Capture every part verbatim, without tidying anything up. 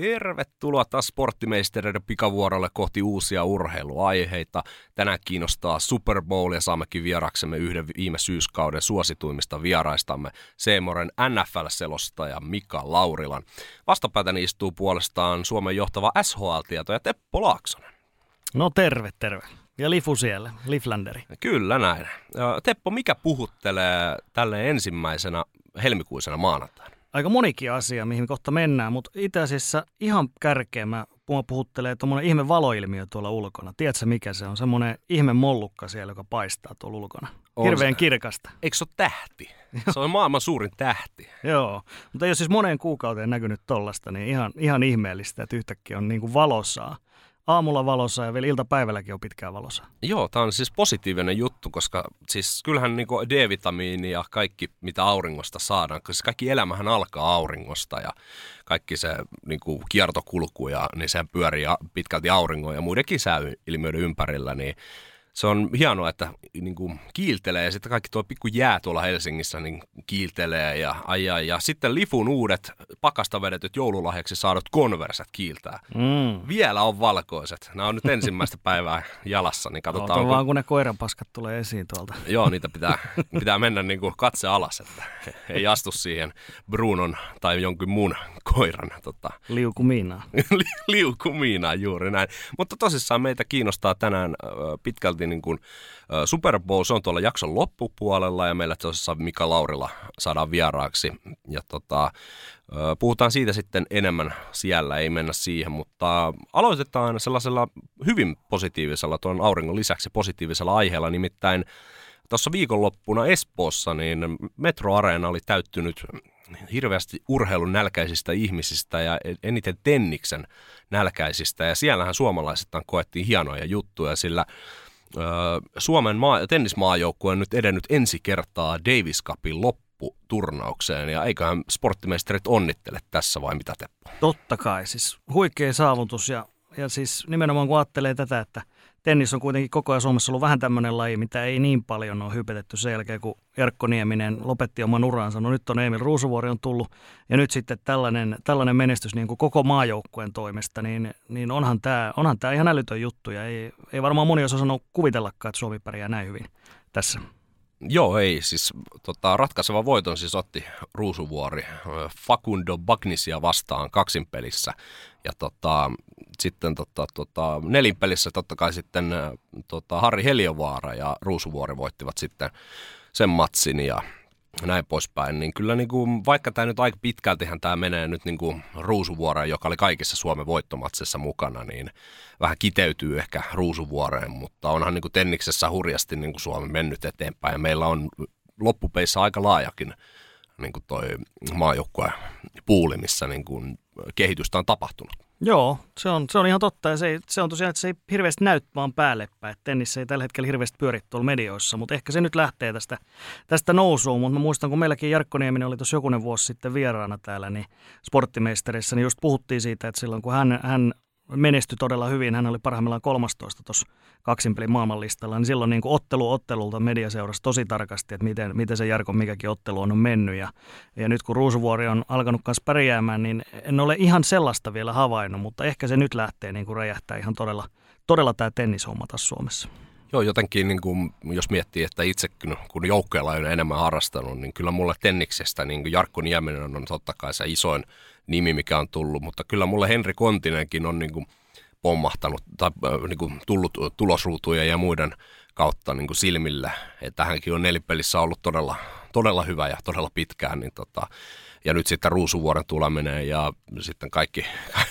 Tervetuloa taas sporttimeistereiden pikavuorolle kohti uusia urheiluaiheita. Tänään kiinnostaa Super Bowl ja saammekin vieraksemme yhden viime syyskauden suosituimmista vieraistamme Seamoren N F L-selostaja Mika Laurilan. Vastapäätäni istuu puolestaan Suomen johtava S H L-tietoja Teppo Laaksonen. No terve, terve. Ja Lifu siellä, Liflanderi. Kyllä näin. Teppo, mikä puhuttelee tälle ensimmäisenä helmikuisena maanantaina? Aika monikin asia, mihin kohta mennään, mutta itse asiassa ihan kärkeen mä puhuttelee tuommoinen ihme valoilmiö tuolla ulkona. Tiedätkö mikä se on? Semmoinen ihme mollukka siellä, joka paistaa tuolla ulkona. On Hirveän se. kirkasta. Eikö se ole tähti? Se on maailman suurin tähti. Joo, mutta ei ole siis moneen kuukauteen näkynyt tollasta, niin ihan, ihan ihmeellistä, että yhtäkkiä on niin kuin valosaa. Aamulla valossa ja vielä iltapäivälläkin on pitkään valossa. Joo, tämä on siis positiivinen juttu, koska siis kyllähän niin kuin D-vitamiini ja kaikki, mitä auringosta saadaan, koska kaikki elämähän alkaa auringosta ja kaikki se niin kuin kiertokulku ja niin se pyörii pitkälti auringon ja muidenkin sääilmiöiden ympärillä, niin se on hienoa, että niin kuin kiiltelee ja sitten kaikki tuo pikku jää tuolla Helsingissä niin kiiltelee ja ajaa. Ja sitten Lifun uudet pakasta vedetyt joululahjaksi saadut Converset kiiltää. Mm. Vielä on valkoiset. Nämä on nyt ensimmäistä päivää jalassa. Niin katsotaan, onko... vaan kun ne koiranpaskat tulee esiin tuolta. Joo, niitä pitää, pitää mennä niin kuin katse alas, että ei astu siihen Brunon tai jonkin muun koiran. Tota... Liukumiinaa. Liukumiinaa, juuri näin. Mutta tosissaan meitä kiinnostaa tänään pitkälti niin kuin Super Bowl, se on tuolla jakson loppupuolella ja meillä tosiaan Mika Laurila saadaan vieraaksi. Ja tota, puhutaan siitä sitten enemmän siellä, ei mennä siihen, mutta aloitetaan sellaisella hyvin positiivisella, tuon auringon lisäksi positiivisella aiheella, nimittäin tuossa viikonloppuna Espoossa niin Metro Arena oli täyttynyt hirveästi urheilun nälkäisistä ihmisistä ja eniten tenniksen nälkäisistä ja siellähän suomalaisettaan koettiin hienoja juttuja, sillä Suomen maa- tennismaajoukkue on nyt edennyt ensi kertaa Davis Cupin lopputurnaukseen ja eiköhän sporttimeisterit onnittele tässä vai mitä, Teppo? Totta kai, siis huikea saavutus ja, ja siis nimenomaan kun ajattelee tätä, että tennis on kuitenkin koko ajan Suomessa ollut vähän tämmöinen laji, mitä ei niin paljon ole hypetetty sen jälkeen, kun Jarkko Nieminen lopetti oman uraansa. No nyt on Eemil Ruusuvuori on tullut ja nyt sitten tällainen, tällainen menestys niin kuin koko maajoukkueen toimesta, niin, niin onhan tämä onhan tää ihan älytön juttu ja ei, ei varmaan moni olisi osannut kuvitellakaan, että Suomi pärjää näin hyvin tässä. Joo, ei. Siis, tota, ratkaiseva voiton siis otti Ruusuvuori Facundo Bagnisia vastaan kaksin pelissä. Ja tota, sitten tota, tota, nelin pelissä totta kai sitten tota, Harri Heliövaara ja Ruusuvuori voittivat sitten sen matsin ja näin poispäin. Niin kyllä niin kuin, vaikka tämä nyt aika pitkältihän tämä menee nyt niin kuin Ruusuvuoreen, joka oli kaikissa Suomen voittomatsissa mukana, niin vähän kiteytyy ehkä Ruusuvuoreen, mutta onhan niin kuin tenniksessä hurjasti niin kuin Suomi mennyt eteenpäin. Ja meillä on loppupeissä aika laajakin niin kuin toi maajoukkueen puuli, missä niin kuin kehitystä on tapahtunut. Joo, se on, se on ihan totta ja se, ei, se on tosiaan, että se ei hirveästi näyt vaan päällepäin. Tennis ei tällä hetkellä hirveästi pyöri tuolla medioissa, mutta ehkä se nyt lähtee tästä, tästä nousuun. Mutta mä muistan, kun meilläkin Jarkko Nieminen oli tuossa jokunen vuosi sitten vieraana täällä niin sporttimeisterissä, niin just puhuttiin siitä, että silloin kun hän, hän menestyi todella hyvin, hän oli parhaimmillaan kolmastoista tuossa kaksinpelin maailmanlistalla, niin silloin niin kuin ottelu ottelulta media seurasi tosi tarkasti, että miten, miten se Jarkon mikäkin ottelu on mennyt. Ja, ja nyt kun Ruusuvuori on alkanut kanssa pärjäämään, niin en ole ihan sellaista vielä havainnut, mutta ehkä se nyt lähtee niin kuin räjähtää ihan todella, todella tämä tennishomma tässä Suomessa. Joo, jotenkin niin kuin, jos miettii, että itse kun joukkueella on enemmän harrastanut, niin kyllä mulle tenniksestä niin Jarkko Nieminen on totta kai se isoin nimi, mikä on tullut, mutta kyllä mulle Henri Kontinenkin on niin kuin pommahtanut tai niin kuin tullut tulosruutuja ja muiden kautta niin kuin silmillä. Että hänkin on nelipelissä ollut todella, todella hyvä ja todella pitkään. Niin tota, ja nyt sitten Ruusuvuoren tuleminen ja sitten kaikki,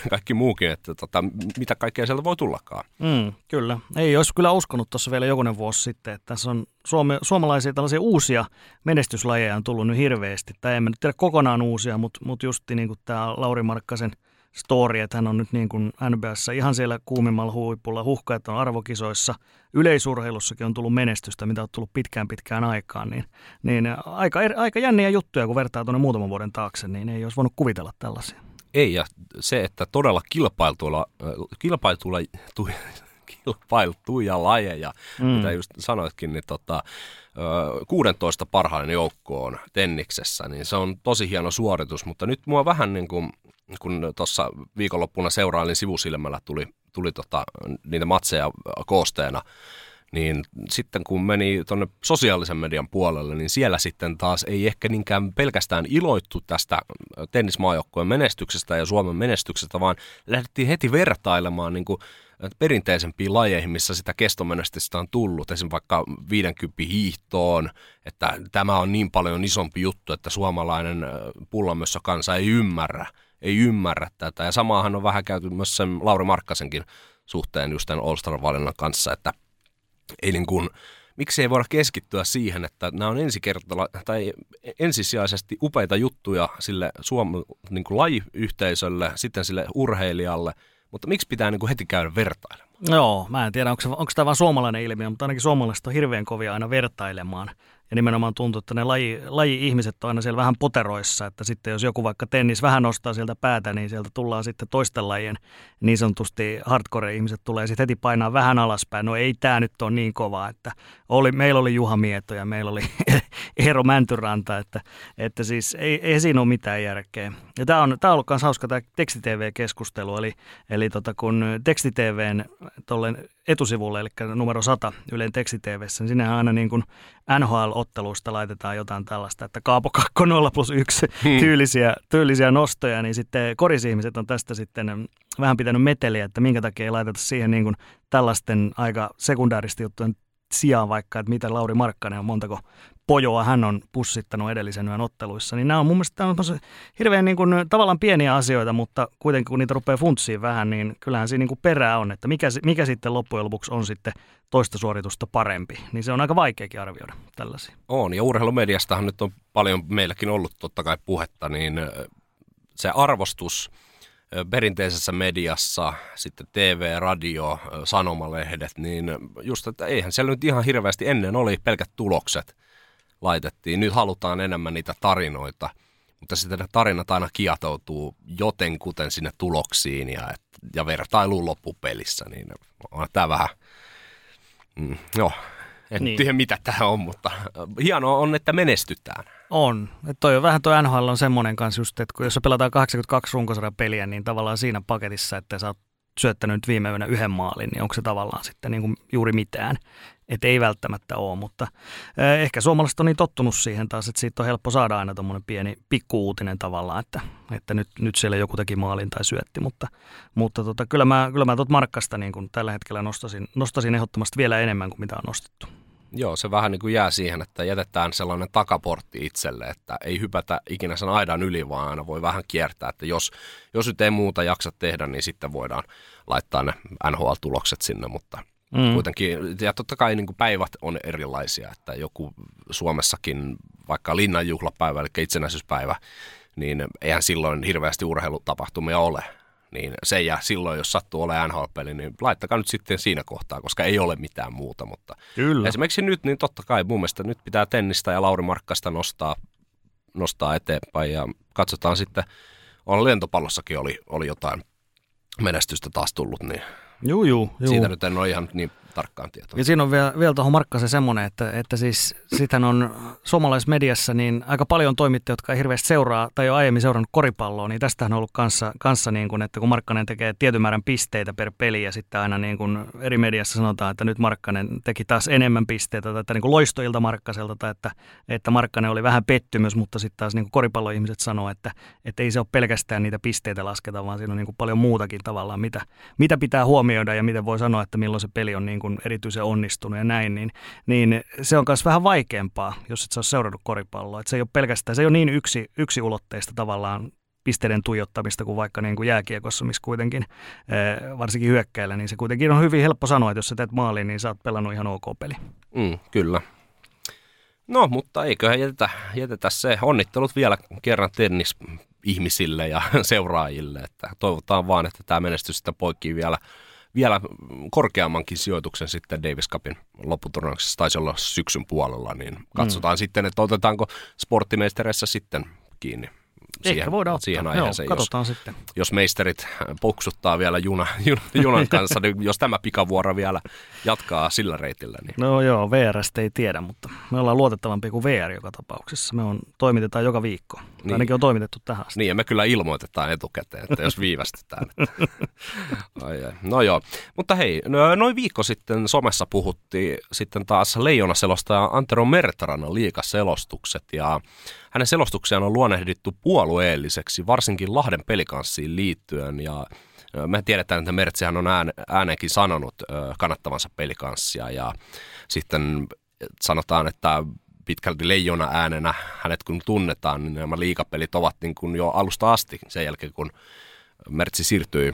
kaikki muukin, että tota, mitä kaikkea sieltä voi tullakaan. Mm, kyllä. Ei olisi kyllä uskonut tuossa vielä jokunen vuosi sitten, että tässä on Suome, suomalaisia tällaisia uusia menestyslajeja on tullut nyt hirveästi. Tai en mä nyt tiedä kokonaan uusia, mutta, mutta just niin kuin tämä Lauri Markkasen story, että hän on nyt niin kuin N B A:ssa ihan siellä kuumimmalla huipulla, huhkajat on arvokisoissa, yleisurheilussakin on tullut menestystä, mitä on tullut pitkään pitkään aikaan, niin, niin aika, aika jänniä juttuja, kun vertaa tuonne muutaman vuoden taakse, niin ei olisi voinut kuvitella tällaisia. Ei, ja se, että todella kilpailtuilla, kilpailtuilla, kilpailtuja lajeja, mm. mitä just sanoitkin, niin tota, kuusitoista parhaiden joukkoon tenniksessä, niin se on tosi hieno suoritus, mutta nyt mua vähän niin kuin kun tuossa viikonloppuna seurailin sivusilmällä, tuli, tuli tota, niitä matseja koosteena, niin sitten kun meni tuonne sosiaalisen median puolelle, niin siellä sitten taas ei ehkä niinkään pelkästään iloittu tästä tennismaajoukkueen menestyksestä ja Suomen menestyksestä, vaan lähdettiin heti vertailemaan niin kuin perinteisempiin lajeihin, missä sitä kestomenestystä on tullut, esimerkiksi vaikka viidenkympin hiihtoon, että tämä on niin paljon isompi juttu, että suomalainen pullamössö kansa ei ymmärrä, ei ymmärrä tätä. Ja samaahan on vähän käyty myös sen Lauri Markkasenkin suhteen just tämän All-Star-valinnan kanssa, että ei niin kuin, miksi ei voida keskittyä siihen, että nämä on ensikertala- tai ensisijaisesti upeita juttuja sille Suomen niin kuin lajiyhteisölle, sitten sille urheilijalle, mutta miksi pitää niin kuin heti käydä vertailemaan? Joo, mä en tiedä, onko, onko tämä vain suomalainen ilmiö, mutta ainakin suomalaiset on hirveän kovia aina vertailemaan. Ja nimenomaan tuntuu, että ne laji, laji-ihmiset on aina siellä vähän poteroissa, että sitten jos joku vaikka tennis vähän nostaa sieltä päätä, niin sieltä tullaan sitten toisten lajien niin sanotusti hardcore-ihmiset tulee sitten heti painaa vähän alaspäin. No ei tämä nyt ole niin kovaa, että oli, meillä oli Juha Mieto ja meillä oli Eero Mäntyranta, että, että siis ei, ei siinä ole mitään järkeä. Ja tämä on, tämä on ollut myös hauska tämä tekstitv-keskustelu, eli, eli tota, kun tekstitvn tolleen etusivulle, eli numero sata Ylen tekstitvssä, niin sinnehän aina niin kuin N H L-otteluista laitetaan jotain tällaista, että Kaapo Kakko nolla plus yksi tyylisiä, tyylisiä nostoja, niin sitten korisihmiset on tästä sitten vähän pitänyt meteliä, että minkä takia ei laiteta siihen niin kuin tällaisten aika sekundaaristen juttujen sijaan vaikka, että mitä Lauri Markkanen on, montako pojoa hän on pussittanut edellisen yön otteluissa, niin nämä on mun mielestä on hirveän niin kuin, tavallaan pieniä asioita, mutta kuitenkin kun niitä rupeaa funtsiin vähän, niin kyllähän siinä niin kuin perää on, että mikä, mikä sitten loppujen lopuksi on sitten toista suoritusta parempi, niin se on aika vaikeakin arvioida tällaisia. On, ja urheilumediastahan nyt on paljon meilläkin ollut totta kai puhetta, niin se arvostus perinteisessä mediassa, sitten T V, radio, sanomalehdet, niin just, että eihän siellä nyt ihan hirveästi ennen oli pelkät tulokset laitettiin. Nyt halutaan enemmän niitä tarinoita, mutta sitten ne tarinat aina kietoutuu jotenkuten sinne tuloksiin ja, ja vertailuun loppupelissä, niin on tämä vähän, mm, joo, en niin tiedä mitä tämä on, mutta hienoa on, että menestytään. On. Et toi on vähän tuo N H L on semmoinen kanssa just, että jos pelataan kahdeksankymmentäkaksi runkosarjan peliä, niin tavallaan siinä paketissa, että sä oot syöttänyt viime yönä yhden maalin, niin onko se tavallaan sitten niin kuin juuri mitään. Että ei välttämättä ole, mutta ehkä suomalaiset on niin tottunut siihen taas, että siitä on helppo saada aina tuommoinen pieni pikkuuutinen tavallaan, että, että nyt, nyt siellä joku teki maalin tai syötti, mutta, mutta tota, kyllä mä, kyllä mä tuot Markkasta niin kun tällä hetkellä nostasin, nostasin ehdottomasti vielä enemmän kuin mitä on nostettu. Joo, se vähän niin kuin jää siihen, että jätetään sellainen takaportti itselle, että ei hypätä ikinä sen aidan yli, vaan aina voi vähän kiertää, että jos, jos nyt ei muuta jaksa tehdä, niin sitten voidaan laittaa ne N H L-tulokset sinne, mutta mm. kuitenkin, ja totta kai niin kuin päivät on erilaisia, että joku Suomessakin, vaikka linnanjuhlapäivä, eli itsenäisyyspäivä, niin eihän silloin hirveästi urheilutapahtumia ole. Niin se jää silloin, jos sattuu olemaan N H L-peli, niin laittakaa nyt sitten siinä kohtaa, koska ei ole mitään muuta. Mutta kyllä. Esimerkiksi nyt, niin totta kai mun mielestä nyt pitää tennistä ja Lauri Markkasta nostaa, nostaa eteenpäin. Ja katsotaan sitten, on lentopallossakin oli, oli jotain menestystä taas tullut, niin juu, juu, juu. Siitä nyt en ole ihan niin tarkkaan tietoa. Ja siinä on vielä, vielä tuohon Markkasen semmoinen, että, että siis sitähän on suomalaismediassa niin aika paljon toimittajia, jotka ei hirveästi seuraa tai jo aiemmin seurannut koripalloa, niin tästähän on ollut kanssa, kanssa niin kuin, että kun Markkanen tekee tietyn määrän pisteitä per peli ja sitten aina niin kuin eri mediassa sanotaan, että nyt Markkanen teki taas enemmän pisteitä tai että niin kuin loistoilta Markkaselta tai että, että Markkanen oli vähän pettymys, mutta sitten taas niin kuin koripalloihmiset sanoo, että, että ei se ole pelkästään niitä pisteitä lasketa, vaan siinä on niin kuin paljon muutakin tavallaan, mitä, mitä pitää huomioida ja miten voi sanoa, että milloin se peli on niin kuin erityisen onnistunut ja näin, niin, niin se on myös vähän vaikeampaa, jos et sä ole seurannut koripalloa. Et se ei ole pelkästään, se ei ole niin yksi, yksiulotteista tavallaan pisteiden tuijottamista kuin vaikka niin kuin jääkiekossa, missä kuitenkin varsinkin hyökkäillä, niin se kuitenkin on hyvin helppo sanoa, että jos sä teet maaliin, niin sä oot pelannut ihan ok peli. Mm, kyllä. No, mutta eiköhän jätetä, jätetä se. Onnittelut vielä kerran tennisihmisille ja seuraajille, että toivotaan vaan, että tämä menestys sitä poikkii vielä vielä korkeammankin sijoituksen sitten Davis Cupin lopputurnauksessa taisi olla syksyn puolella, niin katsotaan mm. sitten, että otetaanko sporttimeistereissä sitten kiinni siihen, ehkä voidaan siihen aiheeseen. Joo, katsotaan jos, sitten. Jos meisterit poksuttaa vielä juna, jun, junan kanssa, niin jos tämä pikavuoro vielä jatkaa sillä reitillä. Niin. No joo, V R:stä ei tiedä, mutta me ollaan luotettavampi kuin V R joka tapauksessa. Me on, toimitetaan joka viikko. Niin. Ainakin on toimitettu tähän asti. Niin, ja me kyllä ilmoitetaan etukäteen, että jos viivästetään. Että. Ai, ai. No joo, mutta hei, noin viikko sitten somessa puhuttiin sitten taas leijonaselostaja Antero Mertaran liigaselostukset, ja hänen selostuksiaan on luonnehdittu puolueelliseksi, varsinkin Lahden Pelikanssiin liittyen, ja me tiedetään, että Mertsihän on ääneenkin sanonut kannattavansa Pelikanssia, ja sitten sanotaan, että pitkälti leijona äänenä hänet kun tunnetaan, niin nämä liigapelit ovat niin kuin jo alusta asti sen jälkeen, kun Mertsi siirtyi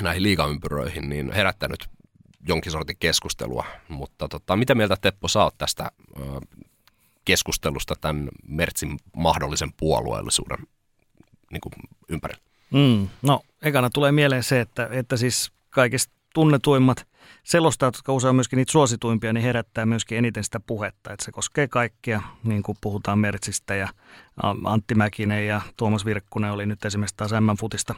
näihin liigaympyröihin, niin herättänyt jonkin sortin keskustelua, mutta tota, mitä mieltä Teppo sä oot tästä keskustelusta tämän Mertsin mahdollisen puolueellisuuden niin kuin ympärillä? Mm, no, ekana tulee mieleen se, että, että siis kaikista tunnetuimmat selostajat, jotka usein on myöskin niitä suosituimpia, niin herättää myöskin eniten sitä puhetta, että se koskee kaikkia, niin kuin puhutaan Mertsistä ja Antti Mäkinen ja Tuomas Virkkunen oli nyt esimerkiksi taas M M-futista.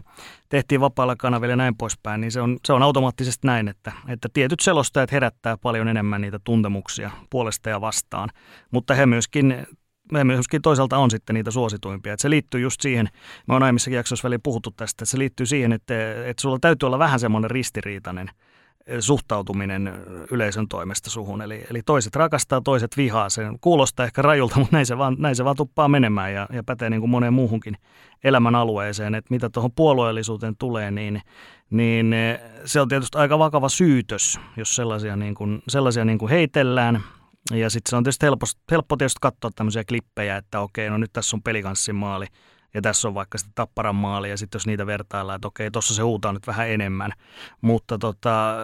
Tehtiin vapaalla kanavilla ja näin poispäin, niin se on, se on automaattisesti näin, että, että tietyt selostajat herättää paljon enemmän niitä tuntemuksia puolesta ja vastaan, mutta he myöskin... Me myöskin toisaalta on sitten niitä suosituimpia. Että se liittyy just siihen, me on aiemmissakin jaksoissa väliin puhuttu tästä, että se liittyy siihen, että, että sulla täytyy olla vähän semmoinen ristiriitainen suhtautuminen yleisön toimesta suhun. Eli, eli toiset rakastaa, toiset vihaa. Se kuulostaa ehkä rajulta, mutta näin se vaan, näin se vaan tuppaa menemään ja, ja pätee niin kuin moneen muuhunkin elämän alueeseen. Että mitä tuohon puolueellisuuteen tulee, niin, niin se on tietysti aika vakava syytös, jos sellaisia, niin kuin, sellaisia niin kuin heitellään. Ja sitten se on tietysti helppo, helppo tietysti katsoa tämmöisiä klippejä, että okei, no nyt tässä on Pelikanssin maali ja tässä on vaikka sitten Tapparan maali ja sitten jos niitä vertaillaan, että okei, tuossa se huutaa nyt vähän enemmän. Mutta tota,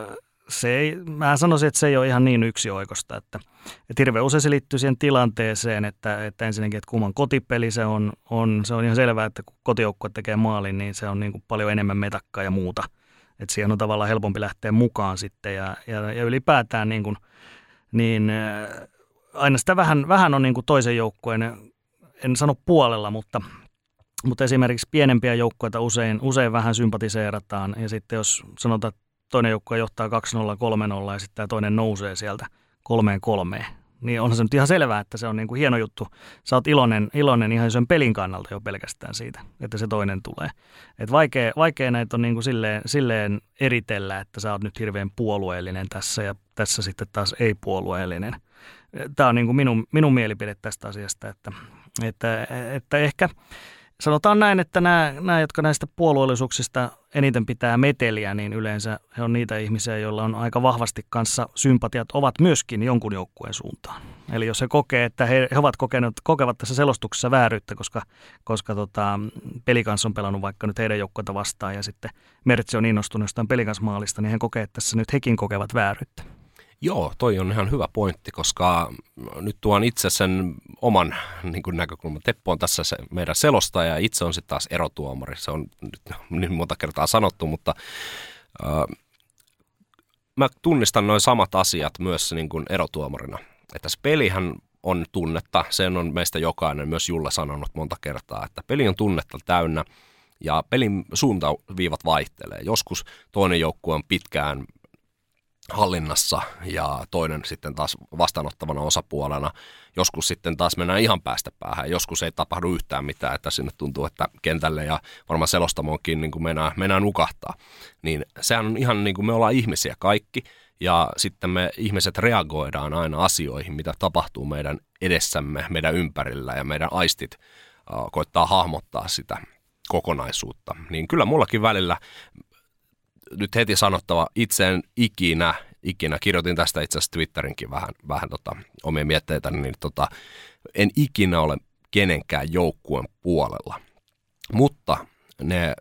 se ei, mä sanoisin, että se ei ole ihan niin yksioikosta, että, että hirveän usein se liittyy siihen tilanteeseen, että, että ensinnäkin, että kumman kotipeli se on, on, se on ihan selvää, että kun kotijoukkue tekee maalin, niin se on niin kuin paljon enemmän metakkaa ja muuta. Että siihen on tavallaan helpompi lähteä mukaan sitten ja, ja, ja ylipäätään niin kuin niin aina sitä vähän, vähän on niin kuin toisen joukkueen, en sano puolella, mutta, mutta esimerkiksi pienempiä joukkueita usein, usein vähän sympatiseerataan. Ja sitten jos sanotaan, että toinen joukkue johtaa kaksi nolla, kolme nolla ja sitten tämä toinen nousee sieltä kolmeen kolmeen, niin onhan se nyt ihan selvää, että se on niin kuin hieno juttu. Sä oot iloinen, iloinen ihan sen pelin kannalta jo pelkästään siitä, että se toinen tulee. Et vaikea, vaikea näitä on niin kuin silleen, silleen eritellä, että sä oot nyt hirveän puolueellinen tässä ja tässä sitten taas ei-puolueellinen. Tämä on niin kuin minun, minun mielipide tästä asiasta, että, että, että ehkä sanotaan näin, että nämä, nämä, jotka näistä puolueellisuuksista eniten pitää meteliä, niin yleensä he on niitä ihmisiä, joilla on aika vahvasti kanssa sympatiat ovat myöskin jonkun joukkueen suuntaan. Eli jos he kokee, että he, he ovat kokeneet, kokevat tässä selostuksessa vääryyttä, koska, koska tota, Pelikans on pelannut vaikka nyt heidän joukkueita vastaan ja sitten Mertsi on innostunut jostain Pelikansmaalista, niin he kokee, että tässä nyt hekin kokevat vääryyttä. Joo, toi on ihan hyvä pointti, koska nyt tuon itse sen oman niin kuin näkökulman. Teppo on tässä se meidän selostaja ja itse on sitten taas erotuomari. Se on nyt niin monta kertaa sanottu, mutta äh, mä tunnistan noin samat asiat myös niin kuin erotuomarina. Että se pelihän on tunnetta, sen on meistä jokainen, myös Julla sanonut monta kertaa, että peli on tunnetta täynnä ja pelin suuntaviivat vaihtelee. Joskus toinen joukkue on pitkään hallinnassa ja toinen sitten taas vastaanottavana osapuolena. Joskus sitten taas mennään ihan päästä päähän. Joskus ei tapahdu yhtään mitään, että sinne tuntuu, että kentälle ja varmaan selostamoonkin niin kuin mennään, mennään nukahtaa. Niin sehän on ihan niin kuin me ollaan ihmisiä kaikki ja sitten me ihmiset reagoidaan aina asioihin, mitä tapahtuu meidän edessämme, meidän ympärillä ja meidän aistit uh, koittaa hahmottaa sitä kokonaisuutta. Niin kyllä mullakin välillä... Nyt heti sanottava, itse en ikinä, ikinä, kirjoitin tästä itse asiassa Twitterinkin vähän, vähän tota, omia mietteitäni, niin tota, en ikinä ole kenenkään joukkueen puolella. Mutta ne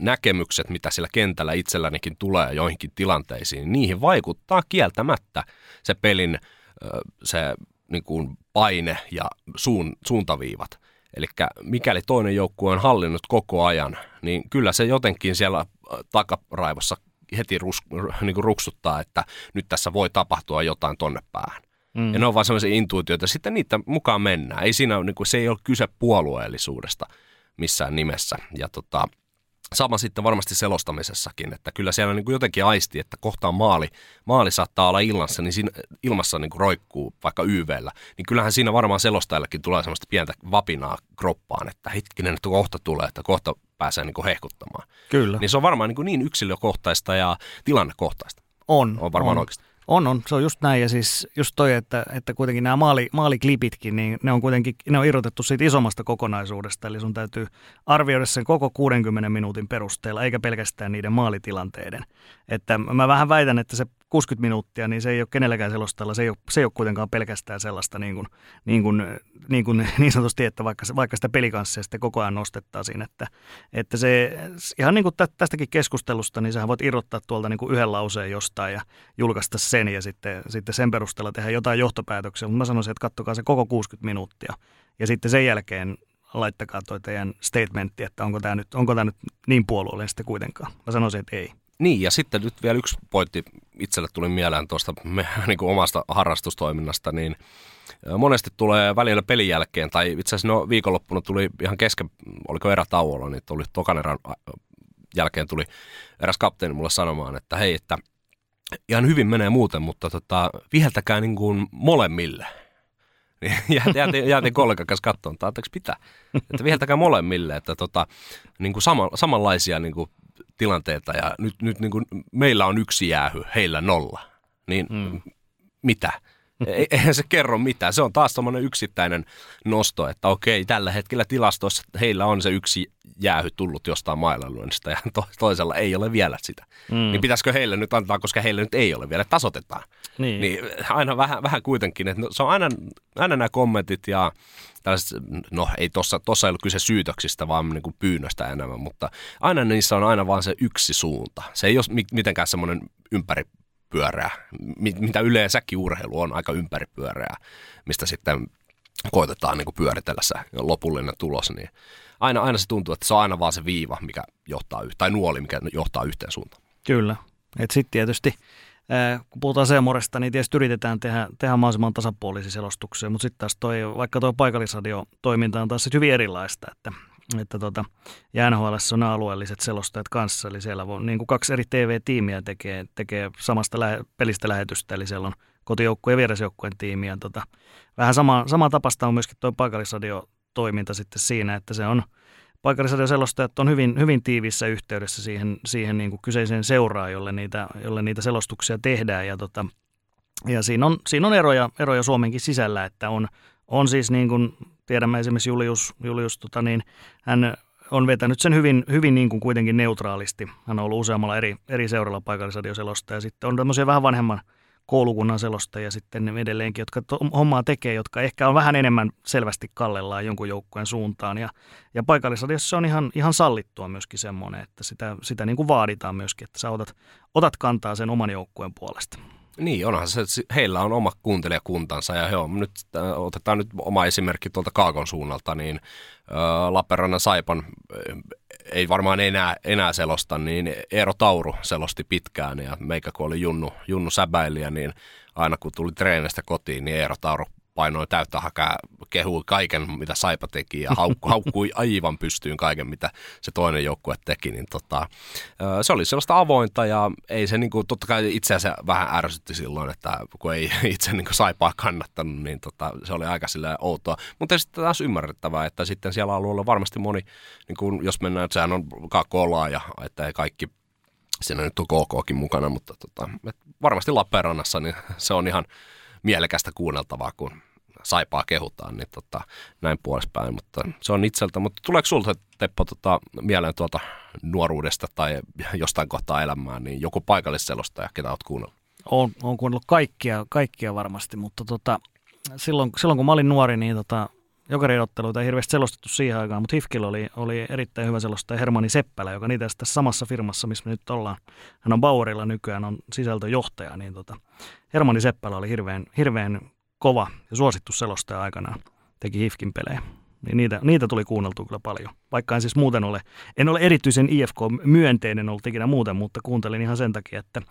näkemykset, mitä sillä kentällä itsellänikin tulee joihinkin tilanteisiin, niihin vaikuttaa kieltämättä se pelin se, niin kuin paine ja suun, suuntaviivat. Eli mikäli toinen joukkue on hallinnut koko ajan, niin kyllä se jotenkin siellä takaraivossa heti rus, niin kuin ruksuttaa, että nyt tässä voi tapahtua jotain tonne päähän. Mm. Ja ne on vaan sellaisia intuitioita, sitten niitä mukaan mennään. Ei siinä, niin kuin, se ei ole kyse puolueellisuudesta, missään nimessä. Ja tota, sama sitten varmasti selostamisessakin, että kyllä siellä niin kuin jotenkin aisti, että kohtaan maali, maali saattaa olla illassa, niin siinä ilmassa niin kuin roikkuu vaikka Y V:llä. Niin kyllähän siinä varmaan selostajallakin tulee sellaista pientä vapinaa kroppaan, että hetkinen, että kohta tulee, että kohta pääsee niin kuin hehkuttamaan. Kyllä. Niin se on varmaan niin, niin yksilökohtaista ja tilannekohtaista. On. On varmaan on. Oikeasti. On, on. Se on just näin. Ja siis just toi, että, että kuitenkin nämä maali, maaliklipitkin, niin ne on kuitenkin, ne on irrotettu siitä isommasta kokonaisuudesta. Eli sun täytyy arvioida sen koko kuudenkymmenen minuutin perusteella, eikä pelkästään niiden maalitilanteiden. Että mä vähän väitän, että se kuusikymmentä minuuttia, niin se ei ole kenelläkään selostajalla. Se ei ole, se ei ole kuitenkaan pelkästään sellaista niin kuin, niin kuin, niin kuin niin sanotusti, että vaikka, vaikka sitä pelikanssia sitten koko ajan nostettaisiin. Että, että se, ihan niin kuin tästäkin keskustelusta, niin sähän voit irrottaa tuolta niin kuin yhden lauseen jostain ja julkaista se. Sen ja sitten, sitten sen perusteella tehdä jotain johtopäätöksiä, mutta mä sanoisin, että kattokaa se koko kuusikymmentä minuuttia ja sitten sen jälkeen laittakaa toi teidän statementti, että onko tämä nyt, onko tämä nyt niin puolueellinen sitten kuitenkaan. Mä sanoisin, että ei. Niin ja sitten nyt vielä yksi pointti itselle tuli mieleen tuosta niin kuin omasta harrastustoiminnasta, niin monesti tulee välillä pelin jälkeen tai itse asiassa no, viikonloppuna tuli ihan kesken, oliko erätauolla, niin tuli tokan erän jälkeen tuli eräs kapteeni mulle sanomaan, että hei, että ihan hyvin menee muuten, mutta tota, viheltäkää niin kuin molemmille. Jäätiin, jäätiin kollegan kanssa katsomaan, että anteeksi pitää. Että viheltäkää molemmille, että tota, niin kuin sama, samanlaisia niin kuin tilanteita ja nyt, nyt niin kuin meillä on yksi jäähy, heillä nolla. Niin hmm. mitä? E- eihän se kerro mitään. Se on taas tommoinen yksittäinen nosto, että okei, tällä hetkellä tilastoissa heillä on se yksi jäähy tullut jostain mailailuista ja to- toisella ei ole vielä sitä. Mm. Niin pitäisikö heille nyt antaa, koska heille nyt ei ole vielä, tasotetaan. Niin, niin aina vähän, vähän kuitenkin, että no, se on aina, aina nämä kommentit ja tällaiset, no ei tossa, tossa ei ollut kyse syytöksistä, vaan niin kuin pyynnöstä enemmän, mutta aina niissä on aina vaan se yksi suunta. Se ei ole mitenkään semmoinen ympäri pyörää, mitä yleensäkin urheilu on aika ympäripyörää, mistä sitten koitetaan niin kuin pyöritellä se lopullinen tulos, niin aina, aina se tuntuu, että se on aina vaan se viiva, mikä johtaa, tai nuoli, mikä johtaa yhteen suuntaan. Kyllä, että sitten tietysti kun puhutaan Seamoresta, niin tietysti yritetään tehdä, tehdä mahdollisimman tasapuolisia selostuksia, mutta sitten taas toi, vaikka tuo paikallisradiotoiminta on taas sit hyvin erilaista, että että tota, ja N H L:ssä on alueelliset selostajat kanssa, eli siellä on niin kuin kaksi eri T V-tiimiä tekee, tekee samasta lähe, pelistä lähetystä, eli siellä on kotijoukkueen ja vierasjoukkueen tiimiä. Tota, vähän sama, sama tapasta on myöskin tuo paikallisradiotoiminta sitten siinä, että se on, paikallisradioselostajat on hyvin, hyvin tiiviissä yhteydessä siihen, siihen niin kuin kyseiseen seuraan, jolle niitä, jolle niitä selostuksia tehdään, ja, tota, ja siinä on, siinä on eroja, eroja Suomenkin sisällä, että on, on siis niin kuin tiedämme esimerkiksi Julius, Julius tota niin, hän on vetänyt sen hyvin, hyvin niin kuin kuitenkin neutraalisti. Hän on ollut useammalla eri, eri seuralla paikallisradioselostaja. Sitten on tämmöisiä vähän vanhemman koulukunnan selostajia sitten edelleenkin, jotka to, hommaa tekee, jotka ehkä on vähän enemmän selvästi kallellaan jonkun joukkueen suuntaan. Ja, ja paikallisradiossa se on ihan, ihan sallittua myöskin semmoinen, että sitä, sitä niin kuin vaaditaan myöskin, että sä otat, otat kantaa sen oman joukkueen puolesta. Niin, onhan se, heillä on oma kuuntelijakuntansa ja he on nyt, otetaan nyt oma esimerkki tuolta Kaakon suunnalta, niin ä, Lappeenrannan Saipan ei varmaan enää, enää selosta, niin Eero Tauru selosti pitkään ja meikä kun oli junnu, junnu säbäilijä, niin aina kun tuli treenistä kotiin, niin Eero Tauru painoi täyttä hakaa, kehui kaiken, mitä Saipa teki ja haukku, haukkui aivan pystyyn kaiken, mitä se toinen joukkue teki. Niin tota, se oli sellaista avointa ja ei se, niin kuin, totta kai itseänsä vähän ärsytti silloin, että kun ei itse niin kuin Saipaa kannattanut, niin tota, se oli aika silleen outoa. Mutta sitten taas ymmärrettävää, että sitten siellä alueella varmasti moni, niin kuin, jos mennään, että sehän on kakolaa ja että ei kaikki, siinä nyt on K K:kin mukana, mutta tota, varmasti Lappeenrannassa niin se on ihan mielekästä kuunneltavaa, kun Saipaa kehutaan, niin tota, näin puolespäin, mutta se on itseltä. Mutta tuleeko sulta, Teppo, tota, mieleen tuolta nuoruudesta tai jostain kohtaa elämään, niin joku paikallisselostaja, ketä olet kuunnellut? Olen, olen kuunnellut kaikkia, kaikkia varmasti, mutta tota, silloin, silloin kun mä olin nuori, niin tota, jokeriodotteluita ei hirveästi selostettu siihen aikaan, mutta H I F K:llä oli, oli erittäin hyvä selostaja Hermanni Seppälä, joka niitä tässä samassa firmassa, missä me nyt ollaan. Hän on Bauerilla nykyään, on sisältöjohtaja, niin tota, Hermanni Seppälä oli hirveän, hirveän kova ja suosittu selostaja aikanaan, teki H I F K:n pelejä. Niin niitä, niitä tuli kuunneltua kyllä paljon, vaikka en siis muuten ole, en ole erityisen I F K-myönteinen ollut ikinä muuten, mutta kuuntelin ihan sen takia, että,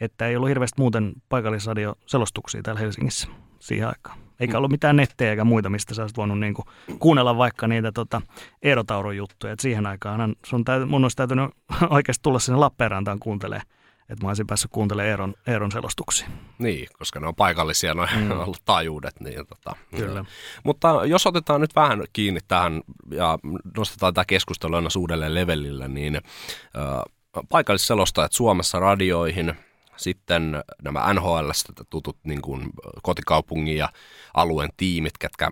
että ei ollut hirveästi muuten paikallisradioselostuksia täällä Helsingissä siihen aikaan. Eikä ollut mitään nettejä eikä muita, mistä sä olisit voinut niin kuin kuunnella vaikka niitä tota Eero Taurun juttuja. Et siihen aikaan sun täytyy, mun olisi täytynyt oikeasti tulla sinne Lappeenrantaan kuuntelemaan, että mä olisin päässyt kuuntelemaan Eeron, Eeron selostuksia. Niin, koska ne on paikallisia, ne on mm. ollut taajuudet. Niin, tota, Kyllä. Niin. Mutta jos otetaan nyt vähän kiinni tähän ja nostetaan tämä keskustelu aina uudelle levelille, niin äh, paikallisselostajat Suomessa radioihin, sitten nämä N H L:stä tutut niin kuin kotikaupungin ja alueen tiimit, ketkä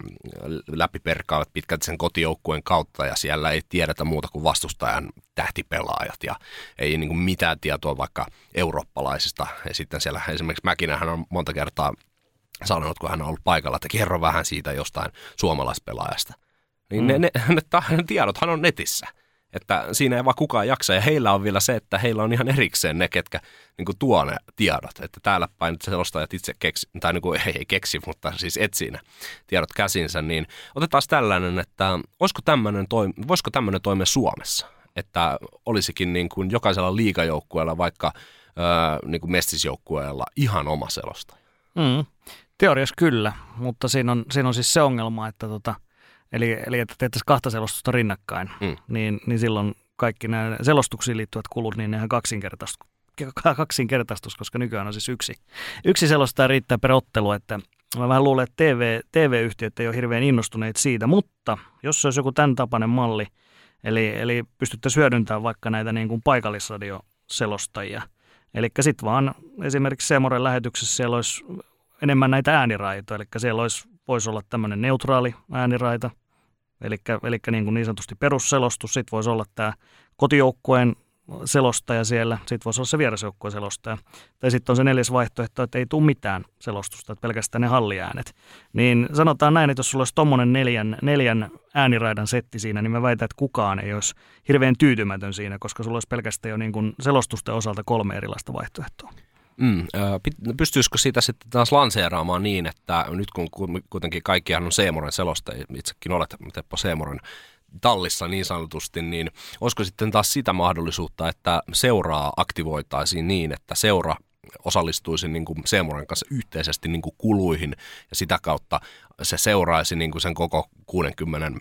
läpiperkaavat pitkälti sen kotijoukkueen kautta ja siellä ei tiedetä muuta kuin vastustajan tähtipelaajat ja ei niin kuin mitään tietoa vaikka eurooppalaisista. Ja sitten siellä esimerkiksi Mäkinähän on monta kertaa sanonut, kun hän on ollut paikalla, että kerro vähän siitä jostain suomalaispelaajasta. Niin mm. ne, ne, ne, ne tiedothan on netissä. Että siinä ei vaan kukaan jaksa, ja heillä on vielä se, että heillä on ihan erikseen ne, ketkä niin kuin tuo ne tiedot. Että täällä päin selostajat itse keksi, tai niin kuin, ei, ei keksi, mutta siis etsii ne tiedot käsinsä. Niin otetaan tällainen, että olisiko tämmöinen toimi, voisiko tämmöinen toimia Suomessa? Että olisikin niin kuin jokaisella liigajoukkueella, vaikka niin kuin mestisjoukkueella, ihan oma selostaja. Mm, teoriassa kyllä, mutta siinä on, siinä on siis se ongelma, että tota Eli, eli että tehtäisiin kahta selostusta rinnakkain, mm. niin, niin silloin kaikki nämä selostuksiin liittyvät kulut, niin nehän kaksinkertaistus, kaksinkertaistus koska nykyään on siis yksi. Yksi selostaja riittää per ottelu, että mä vähän luulen, että T V, T V-yhtiöt ei ole hirveän innostuneet siitä, mutta jos se olisi joku tämän tapainen malli, eli, eli pystyttäisiin hyödyntämään vaikka näitä niin kuin paikallisradioselostajia, eli sitten vaan esimerkiksi Seamoren lähetyksessä siellä olisi enemmän näitä ääniraitoja, eli siellä olisi, voisi olla tämmöinen neutraali ääniraita, Elikkä, elikkä niin kuin niin sanotusti perusselostus, sitten voisi olla tämä kotijoukkueen selostaja siellä, sitten voisi olla se vierasjoukkueen selostaja. Tai sitten on se neljäs vaihtoehto, että ei tule mitään selostusta, että pelkästään ne halliäänet. Niin sanotaan näin, että jos sulla olisi tommonen neljän, neljän ääniraidan setti siinä, niin mä väitän, että kukaan ei olisi hirveän tyytymätön siinä, koska sulla olisi pelkästään jo niin kuin selostusten osalta kolme erilaista vaihtoehtoa. Mm, pystyisikö sitä sitten taas lanseeraamaan niin, että nyt kun kuitenkin kaikkihan on Seamoren selostajia, itsekin olet Teppo Seamoren tallissa niin sanotusti, niin olisiko sitten taas sitä mahdollisuutta, että seuraa aktivoitaisiin niin, että seura osallistuisi niin kuin Seamoren kanssa yhteisesti niin kuin kuluihin ja sitä kautta se seuraisi niin kuin sen koko kuudenkymmenen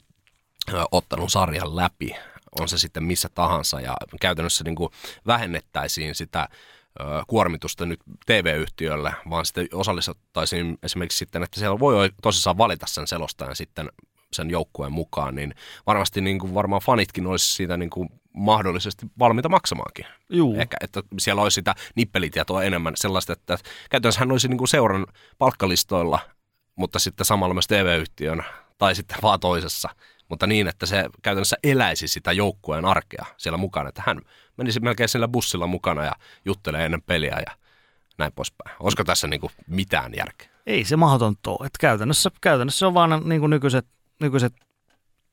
ottelun sarjan läpi, on se sitten missä tahansa ja käytännössä niin kuin vähennettäisiin sitä kuormitusta nyt T V-yhtiölle, vaan sitten osallistuttaisiin esimerkiksi sitten, että siellä voi tosissaan valita sen selostajan sitten sen joukkueen mukaan, niin varmasti niin kuin varmaan fanitkin olisi siitä niin kuin mahdollisesti valmiita maksamaankin. Juu. Ehkä, että siellä olisi sitä nippelitietoa enemmän sellaista, että käytännössä hän olisi niin kuin seuran palkkalistoilla, mutta sitten samalla myös T V-yhtiön tai sitten vaan toisessa, mutta niin, että se käytännössä eläisi sitä joukkueen arkea siellä mukana, että hän menisi melkein sillä bussilla mukana ja juttelee ennen peliä ja näin poispäin. Olisiko tässä niin kuin mitään järkeä? Ei se mahdotonta ole. Että käytännössä, käytännössä on vaan niin kuin nykyiset, nykyiset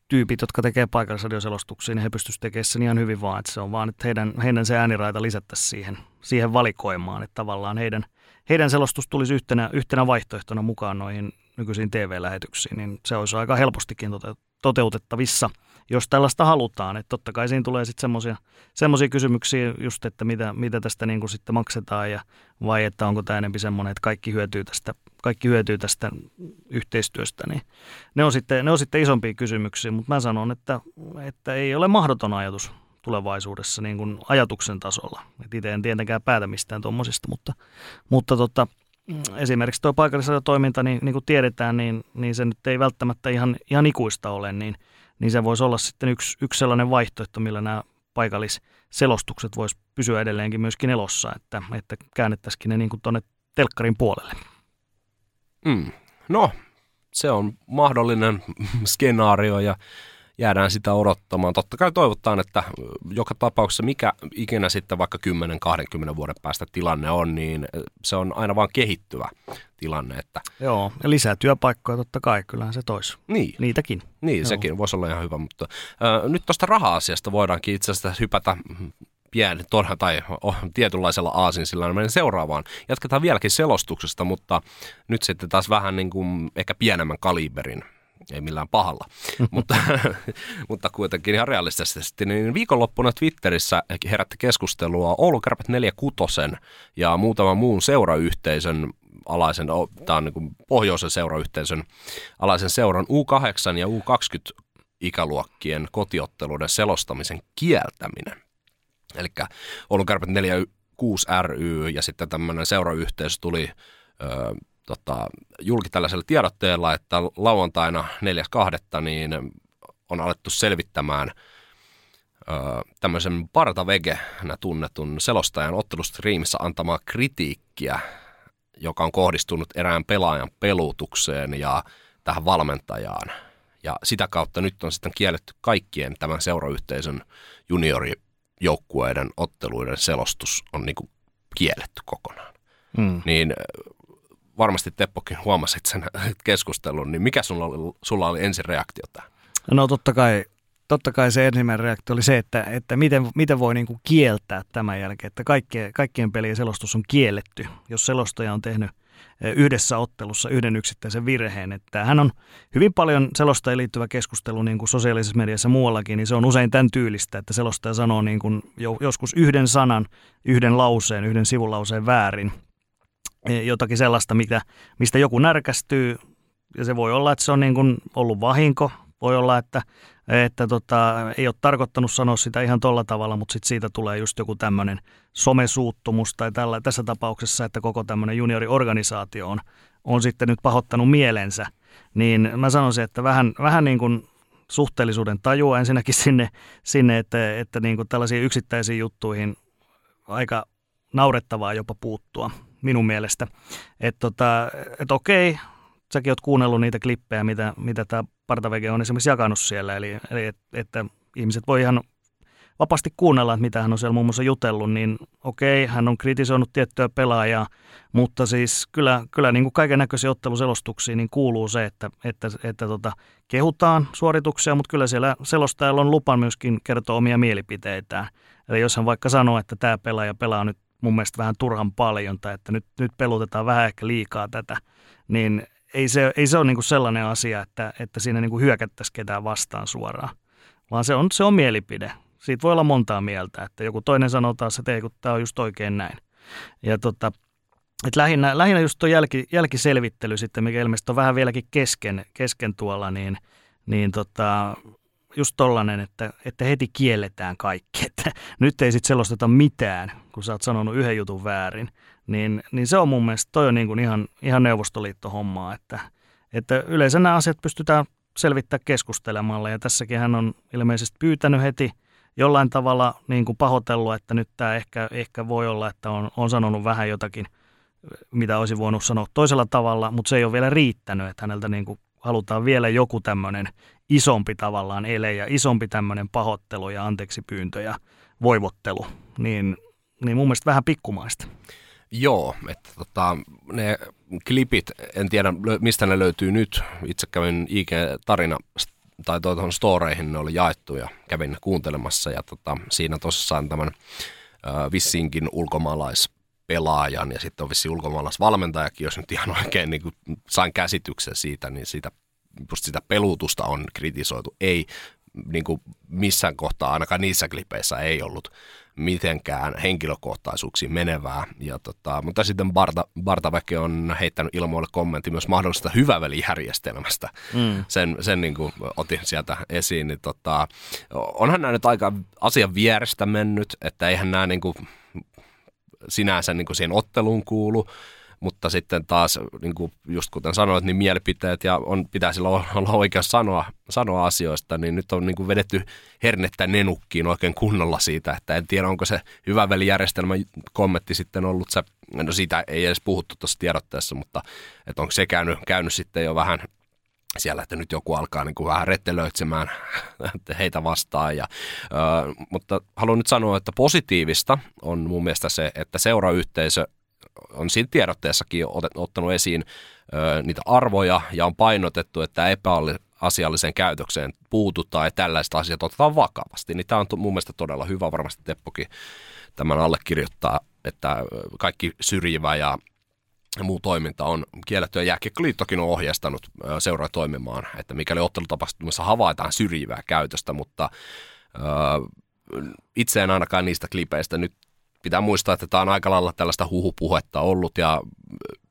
tyypit, jotka tekee paikallisradioselostuksia, niin he pystyisivät tekemään sen ihan hyvin vaan. Että se on vaan, että heidän, heidän se ääniraita lisättäisiin siihen, siihen valikoimaan, että tavallaan heidän, heidän selostus tulisi yhtenä, yhtenä vaihtoehtona mukaan noihin nykyisiin T V-lähetyksiin, niin se olisi aika helpostikin toteutettavissa, jos tällaista halutaan. Että totta kai siinä tulee sitten semmoisia kysymyksiä just, että mitä, mitä tästä niin kuin sitten maksetaan ja vai että onko tämä enemmän semmoinen, että kaikki hyötyy tästä, kaikki hyötyy tästä yhteistyöstä. Niin ne, on sitten, ne on sitten isompia kysymyksiä, mutta mä sanon, että, että ei ole mahdoton ajatus tulevaisuudessa niin kuin ajatuksen tasolla. Et itse en tietenkään päätä mistään tuommoisista, mutta, mutta tota, esimerkiksi tuo paikallisradiotoiminta, niin, niin kuin tiedetään, niin, niin se nyt ei välttämättä ihan, ihan ikuista ole, niin, niin se voisi olla sitten yksi, yksi sellainen vaihtoehto, millä nämä paikallisselostukset vois pysyä edelleenkin myöskin elossa, että, että käännettäisikin ne niin kuin tuonne telkkarin puolelle. Mm. No, se on mahdollinen skenaario ja jäädään sitä odottamaan. Totta kai toivotaan, että joka tapauksessa mikä ikinä sitten vaikka kymmenen kaksikymmentä vuoden päästä tilanne on, niin se on aina vaan kehittyvä tilanne. Että joo, ja lisää työpaikkoja totta kai, kyllähän se toisi. Niin. Niitäkin. Niin, joo. Sekin voisi olla ihan hyvä, mutta äh, nyt tuosta raha-asiasta voidaankin itse asiassa hypätä pieni torha tai oh, tietynlaisella aasinsillalla menen seuraavaan. Jatketaan vieläkin selostuksesta, mutta nyt sitten taas vähän niin kuin ehkä pienemmän kaliberin. Ei millään pahalla, mutta, mutta kuitenkin ihan realistisesti. Niin viikonloppuna Twitterissä herätti keskustelua Oulunkärpät neljäkymmentäkuusi ja muutaman muun seurayhteisön alaisen, tämä on niin kuin pohjoisen seurayhteisön alaisen seuran U kahdeksan ja U kaksikymmentä ikäluokkien kotiotteluiden selostamisen kieltäminen. Eli Oulunkärpät neljäkymmentäkuusi ry ja sitten tämmöinen seurayhteisö tuli öö, tota, julki tällaisella tiedotteella, että lauantaina neljäs kahdestoista niin on alettu selvittämään öö, tämmöisen Partavege-nä tunnetun selostajan ottelustriimissä antamaa kritiikkiä, joka on kohdistunut erään pelaajan peluutukseen ja tähän valmentajaan. Ja sitä kautta nyt on sitten kielletty kaikkien tämän seurayhteisön juniorijoukkueiden otteluiden selostus on niin kuin kielletty kokonaan. Mm. Niin varmasti Teppokin huomasit sen keskustelun, niin mikä sulla oli, sulla oli ensin reaktio tähän? No totta kai, totta kai se ensimmäinen reaktio oli se, että, että miten, miten voi niin kuin kieltää tämän jälkeen, että kaikkien, kaikkien pelien selostus on kielletty, jos selostaja on tehnyt yhdessä ottelussa yhden yksittäisen virheen. Että hän on hyvin paljon selostajien liittyvä keskustelu niin kuin sosiaalisessa mediassa muuallakin, niin se on usein tämän tyylistä, että selostaja sanoo niin kuin joskus yhden sanan, yhden lauseen, yhden sivulauseen väärin. Jotakin sellaista, mitä, mistä joku närkästyy, ja se voi olla, että se on niin kuin ollut vahinko, voi olla, että, että tota, ei ole tarkoittanut sanoa sitä ihan tolla tavalla, mutta sit siitä tulee just joku tämmöinen somesuuttumus tai tällä, tässä tapauksessa, että koko tämmöinen junioriorganisaatio on, on sitten nyt pahoittanut mielensä. Niin mä sanoisin, että vähän, vähän niin kuin suhteellisuuden tajua ensinnäkin sinne, sinne että, että niin kuin tällaisiin yksittäisiin juttuihin aika naurettavaa jopa puuttua minun mielestä. Että tota, et okei, säkin oot kuunnellut niitä klippejä, mitä, mitä tämä Partavege on esimerkiksi jakanut siellä, eli, eli että et ihmiset voi ihan vapaasti kuunnella, että mitä hän on siellä muun muassa jutellut, niin okei, hän on kritisoinut tiettyä pelaajaa, mutta siis kyllä, kyllä niin kuin kaiken näköisiä otteluselostuksia niin kuuluu se, että, että, että tota, kehutaan suorituksia, mutta kyllä siellä selostajalla on lupa myöskin kertoa omia mielipiteitään. Eli jos hän vaikka sanoo, että tämä pelaaja pelaa nyt mun mielestä vähän turhan paljon tai että nyt, nyt pelutetaan vähän ehkä liikaa tätä, niin ei se, ei se ole niinku sellainen asia, että, että siinä niinku hyökättäisiin ketään vastaan suoraan, vaan se on, se on mielipide. Siitä voi olla montaa mieltä, että joku toinen sanoo taas, että ei, kun tämä on just oikein näin. Ja tota, et lähinnä, lähinnä just tuo jälki, jälkiselvittely sitten, mikä ilmeisesti on vähän vieläkin kesken, kesken tuolla, niin, niin tota, just tollainen, että, että heti kielletään kaikki. Että nyt ei sitten selosteta mitään, kun sä oot sanonut yhden jutun väärin. Niin, niin se on mun mielestä, toi on niin kuin ihan, ihan neuvostoliittohommaa, että, että yleensä nämä asiat pystytään selvittämään keskustelemalla. Ja tässäkin hän on ilmeisesti pyytänyt heti jollain tavalla niin kuin pahoitellut, että nyt tämä ehkä, ehkä voi olla, että on, on sanonut vähän jotakin, mitä olisi voinut sanoa toisella tavalla, mutta se ei ole vielä riittänyt, että häneltä niin kuin halutaan vielä joku tämmöinen isompi tavallaan ele ja isompi tämmöinen pahoittelu ja anteeksipyyntö ja voivottelu, niin, niin mun mielestä vähän pikkumaista. Joo, että tota, ne klipit, en tiedä mistä ne löytyy nyt, itse kävin I G-tarina tai tuohon storeihin ne oli jaettu ja kävin kuuntelemassa ja tota, siinä tosissaan tämän ö, vissinkin ulkomaalaispelaajan ja sitten on vissiin ulkomaalaisvalmentajakin, jos nyt ihan oikein niin kuin sain käsityksen siitä, niin siitä, just sitä pelutusta on kritisoitu, ei niin kuin missään kohtaa, ainakaan niissä klipeissä ei ollut mitenkään henkilökohtaisuuksiin menevää. Ja tota, mutta sitten Barta, Partavege on heittänyt ilmoille kommentti myös mahdollisesta hyvävelijärjestelmästä. Mm. Sen, sen niin kuin otin sieltä esiin. Niin tota, onhan nämä nyt aika asian vierestä mennyt, että eihän nämä niin kuin sinänsä niin kuin siihen otteluun kuulu. Mutta sitten taas, niin kuin just kuten sanoit, niin mielipiteet ja on, pitää silloin olla oikeus sanoa, sanoa asioista, niin nyt on niin kuin vedetty hernettä nenukkiin oikein kunnolla siitä, että en tiedä, onko se hyvä velijärjestelmän kommentti sitten ollut se, no siitä ei edes puhuttu tuossa tiedotteessa, mutta että onko se käynyt, käynyt sitten jo vähän siellä, että nyt joku alkaa niin kuin vähän rettelöitsemään heitä vastaan. Ja, ö, mutta haluan nyt sanoa, että positiivista on mun mielestä se, että seurayhteisö on siinä tiedotteessakin ottanut esiin ö, niitä arvoja ja on painotettu, että epäasialliseen käytökseen puututaan ja tällaiset asiat otetaan vakavasti. Niin tämä on mun mielestä todella hyvä, varmasti Teppokin tämän allekirjoittaa, että kaikki syrjivä ja muu toiminta on kielletty ja Jääkiekkoliittokin on ohjeistanut seuraa toimimaan, että mikäli ottelutapahtumissa havaitaan syrjivää käytöstä, mutta ö, itse en ainakaan niistä klipeistä nyt. Pitää muistaa, että tämä on aika lailla tällaista huhupuhetta ollut ja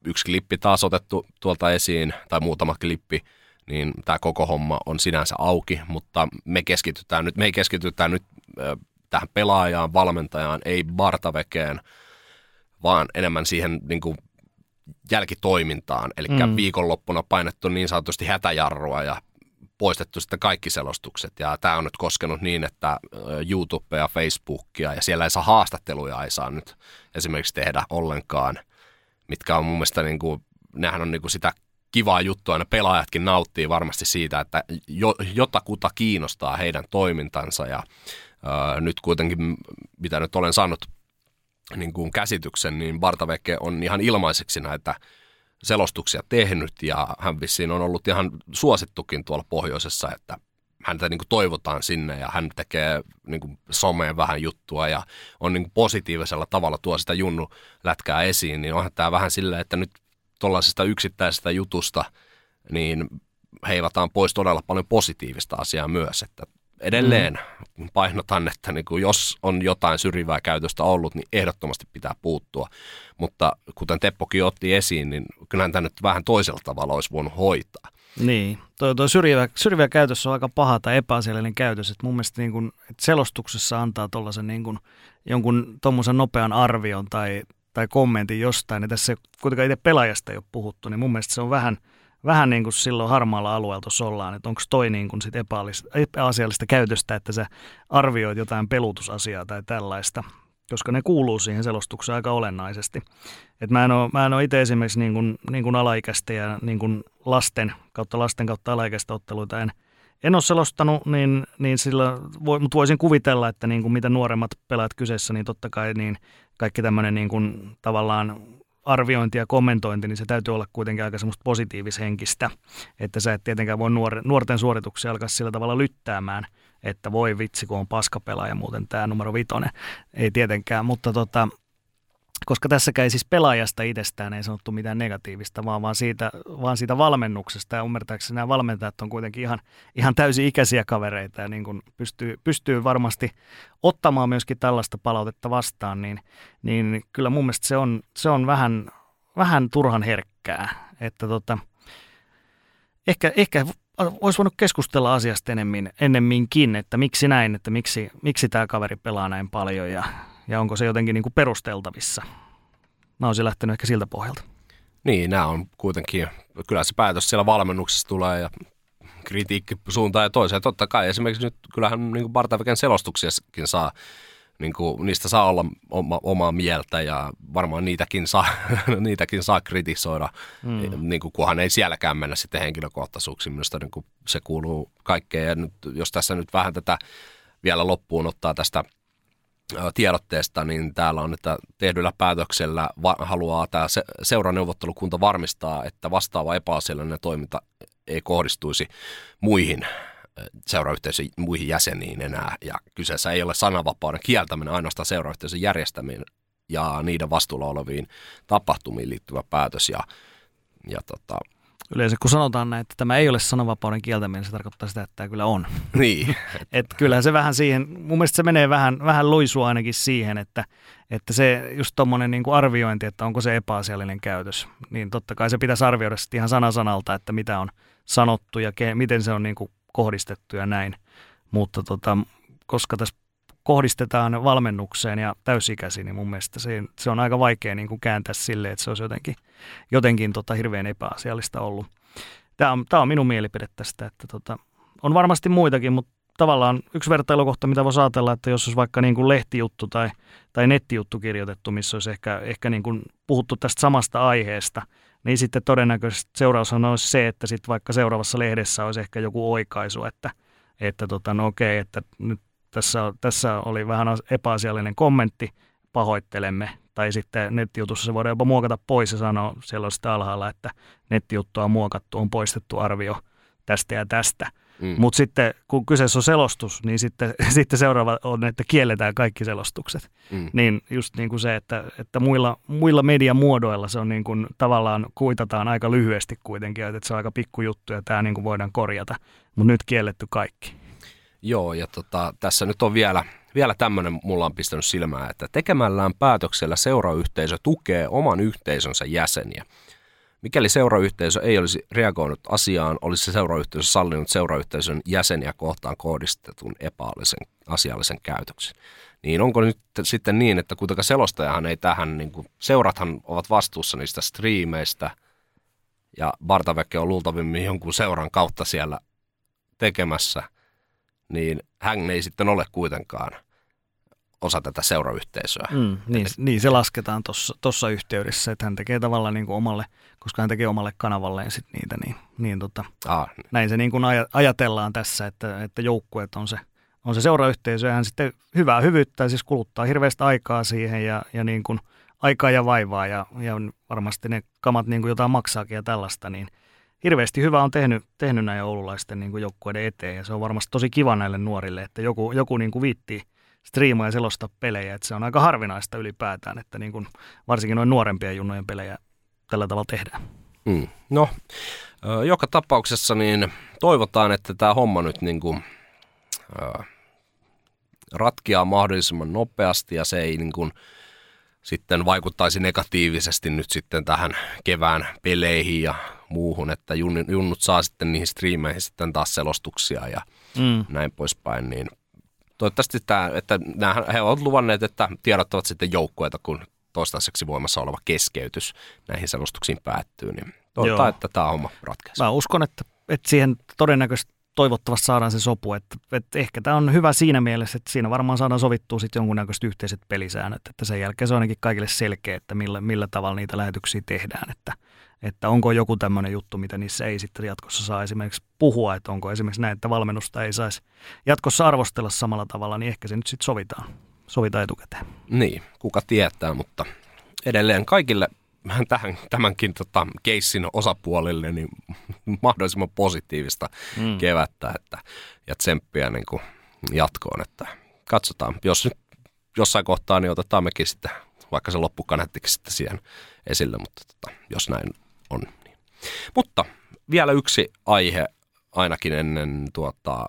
yksi klippi taas otettu tuolta esiin, tai muutama klippi, niin tämä koko homma on sinänsä auki, mutta me keskitytään nyt, me ei keskitytään nyt äh, tähän pelaajaan, valmentajaan, ei Partavegeen, vaan enemmän siihen niin kuin jälkitoimintaan, eli mm. viikonloppuna painettu niin sanotusti hätäjarrua ja poistettu sitten kaikki selostukset. Ja tämä on nyt koskenut niin, että YouTubea ja Facebookia, ja siellä ei saa haastatteluja, ei saa nyt esimerkiksi tehdä ollenkaan, mitkä on mun mielestä, niin kuin, nehän on niin kuin sitä kivaa juttua, aina pelaajatkin nauttii varmasti siitä, että jo, jotakuta kiinnostaa heidän toimintansa, ja öö, nyt kuitenkin, mitä nyt olen saanut niin kuin käsityksen, niin Partavege on ihan ilmaiseksi näitä selostuksia tehnyt, ja hän vissiin on ollut ihan suosittukin tuolla pohjoisessa, että häntä niin kuin toivotaan sinne, ja hän tekee niin kuin someen vähän juttua, ja on niin kuin positiivisella tavalla tuo sitä junnu lätkää esiin, niin onhan tämä vähän silleen, että nyt tuollaisesta yksittäisestä jutusta, niin heivataan pois todella paljon positiivista asiaa myös, että edelleen painotan, että niin kuin jos on jotain syrjivää käytöstä ollut, niin ehdottomasti pitää puuttua. Mutta kuten Teppokin otti esiin, niin kyllähän tämä nyt vähän toisella tavalla olisi voinut hoitaa. Niin, tuo, tuo syrjivä, syrjivä käytös on aika paha tai epäasiallinen käytös. Et mun mielestä niin kun, et selostuksessa antaa tuollaisen niin kun, jonkun tuommoisen nopean arvion tai, tai kommentin jostain. Ja tässä kuitenkaan itse pelaajasta ei ole puhuttu, niin mun mielestä se on vähän... Vähän niin kuin silloin harmaalla alueella tuossa ollaan, että onko toi niin kuin sit epäasiallista käytöstä, että sä arvioit jotain pelutusasiaa tai tällaista, koska ne kuuluu siihen selostukseen aika olennaisesti. Et mä en oo, mä en oo itse esimerkiksi niin kuin, niin kuin alaikäistä ja niin kuin lasten kautta lasten kautta alaikäistä otteluita en, en ole selostanut, niin, niin sillä voi, mutta voisin kuvitella, että niin kuin mitä nuoremmat pelaat kyseessä, niin totta kai niin kaikki tämmöinen niin kuin tavallaan arviointi ja kommentointi, niin se täytyy olla kuitenkin aika semmoista positiivishenkistä, että sä et tietenkään voi nuorten suorituksia alkaa sillä tavalla lyttäämään, että voi vitsi, kun on paskapelaaja muuten tämä numero vitonen, ei tietenkään, mutta tota, koska tässäkään siis pelaajasta itsestään ei sanottu mitään negatiivista, vaan, vaan, siitä, vaan siitä valmennuksesta, ja ymmärtääkseni nämä valmentajat on kuitenkin ihan, ihan täysi-ikäisiä kavereita, ja niin kun pystyy, pystyy varmasti ottamaan myöskin tällaista palautetta vastaan, niin, niin kyllä mun mielestä se on, se on vähän, vähän turhan herkkää, että tota, ehkä... ehkä olisi voinut keskustella asiasta enemmän, ennemminkin, että miksi näin, että miksi, miksi tämä kaveri pelaa näin paljon ja, ja onko se jotenkin niin kuin perusteltavissa. Mä olisin lähtenyt ehkä siltä pohjalta. Niin, nämä on kuitenkin, kyllä se päätös siellä valmennuksessa tulee ja kritiikki suuntaan ja toiseen. Totta kai esimerkiksi nyt kyllähän niin kuin Partavegen selostuksiakin saa, niin kuin, niistä saa olla oma, omaa mieltä ja varmaan niitäkin saa, niitäkin saa kritisoida, mm. niin kuin, kunhan ei sielläkään mennä sitten henkilökohtaisuuksiin. Minusta niin kuin, se kuuluu kaikkeen. Ja nyt, jos tässä nyt vähän tätä vielä loppuun ottaa tästä tiedotteesta, niin täällä on, että tehdyllä päätöksellä va- haluaa tämä se- seuraneuvottelukunta varmistaa, että vastaava epäasiallinen toiminta ei kohdistuisi muihin seurayhteisön muihin jäseniin enää, ja kyseessä ei ole sananvapauden kieltäminen, ainoastaan seurayhteisön järjestäminen ja niiden vastuulla oleviin tapahtumiin liittyvä päätös. Ja, ja tota... Yleensä kun sanotaan näin, että tämä ei ole sananvapauden kieltäminen, se tarkoittaa sitä, että tämä kyllä on. Niin. Että kyllähän se vähän siihen, mun mielestä se menee vähän, vähän loisua ainakin siihen, että, että se just tommoinen niin kuin arviointi, että onko se epäasiallinen käytös, niin totta kai se pitäisi arvioida sitten ihan sana sanalta, että mitä on sanottu ja ke- miten se on niin kuin kohdistettu ja näin, mutta tota, koska tässä kohdistetaan valmennukseen ja täysikäisiin, niin mun mielestä se, se on aika vaikea niin kuin kääntää silleen, että se olisi jotenkin, jotenkin tota, hirveän epäasiallista ollut. Tämä on, tämä on minun mielipide tästä, että tota, on varmasti muitakin, mutta tavallaan yksi vertailukohta, mitä voisi ajatella, että jos olisi vaikka niin kuin lehtijuttu tai, tai nettijuttu kirjoitettu, missä olisi ehkä, ehkä niin kuin puhuttu tästä samasta aiheesta, niin sitten todennäköisesti seuraushan olisi se, että sitten vaikka seuraavassa lehdessä olisi ehkä joku oikaisu, että, että tota, no okei, että nyt tässä, tässä oli vähän epäasiallinen kommentti, pahoittelemme. Tai sitten nettijutussa se voidaan jopa muokata pois ja sanoa, siellä on sitä alhaalla, että nettijuttua on muokattu, on poistettu arvio tästä ja tästä. Mm. Mutta sitten kun kyseessä on selostus, niin sitten, sitten seuraava on, että kielletään kaikki selostukset. Mm. Niin just niin kuin se, että, että muilla, muilla mediamuodoilla se on niin kuin tavallaan kuitataan aika lyhyesti kuitenkin, että se on aika pikkujuttu ja tämä niin kuin voidaan korjata. Mutta nyt kielletty kaikki. Joo, ja tota, tässä nyt on vielä, vielä tämmöinen mulla on pistänyt silmään, että tekemällään päätöksellä seurayhteisö tukee oman yhteisönsä jäseniä. Mikäli seurayhteisö ei olisi reagoinut asiaan, olisi se seurayhteisö sallinut seurayhteisön jäseniä kohtaan kohdistetun epäallisen asiallisen käytöksen. Niin onko nyt sitten niin, että kuitenkaan selostajahan ei tähän, niin kuin, seurathan ovat vastuussa niistä striimeistä ja Partavege on luultavimmin jonkun seuran kautta siellä tekemässä, niin hän ei sitten ole kuitenkaan osa tätä seurayhteisöä. Mm, niin, niin se lasketaan tuossa yhteydessä, että hän tekee tavallaan niin kuin omalle, koska hän tekee omalle kanavalleen sit niitä, niin, niin tota, ah, niin. näin se niin kuin ajatellaan tässä, että, että joukkueet on se, on se seurayhteisö ja hän sitten hyvää hyvyyttä, siis kuluttaa hirveästi aikaa siihen ja, ja niin kuin aikaa ja vaivaa ja, ja varmasti ne kamat niin kuin jotain maksaakin ja tällaista, niin hirveästi hyvää on tehnyt, tehnyt näin oululaisten niin kuin joukkueiden eteen ja se on varmasti tosi kiva näille nuorille, että joku, joku niin kuin viittii striimaa ja selostaa pelejä, että se on aika harvinaista ylipäätään, että niin kun varsinkin noin nuorempien junnojen pelejä tällä tavalla tehdään. Mm. No, joka tapauksessa niin toivotaan, että tämä homma nyt niin kuin, äh, ratkeaa mahdollisimman nopeasti ja se ei niin kuin, sitten vaikuttaisi negatiivisesti nyt sitten tähän kevään peleihin ja muuhun, että junnut saa sitten niihin striimeihin sitten taas selostuksia ja mm. näin poispäin, niin toivottavasti tämä, että he ovat luvanneet, että tiedottavat sitten joukkueita, kun toistaiseksi voimassa oleva keskeytys näihin selostuksiin päättyy. Niin toivotaan, että tämä homma ratkaisi. Mä uskon, että, että siihen todennäköisesti toivottavasti saadaan se sopu. Että, että ehkä tämä on hyvä siinä mielessä, että siinä varmaan saadaan sovittua sitten jonkunnäköiset yhteiset pelisäännöt. Että sen jälkeen se on ainakin kaikille selkeä, että millä, millä tavalla niitä lähetyksiä tehdään. Että, että onko joku tämmöinen juttu, mitä niissä ei sitten jatkossa saa esimerkiksi puhua. Että onko esimerkiksi näin, että valmennusta ei saisi jatkossa arvostella samalla tavalla, niin ehkä se nyt sitten sovitaan, sovitaan etukäteen. Niin, kuka tietää, mutta edelleen kaikille Tähän, tämänkin tota, keissin osapuolille niin mahdollisimman positiivista mm. kevättä että, ja tsemppiä niin kuin jatkoon. Että katsotaan, jos nyt jossain kohtaa, niin otetaan mekin sitten, vaikka se loppukaneettikin sitten siihen esille, mutta tota, jos näin on. Niin. Mutta vielä yksi aihe ainakin ennen tuota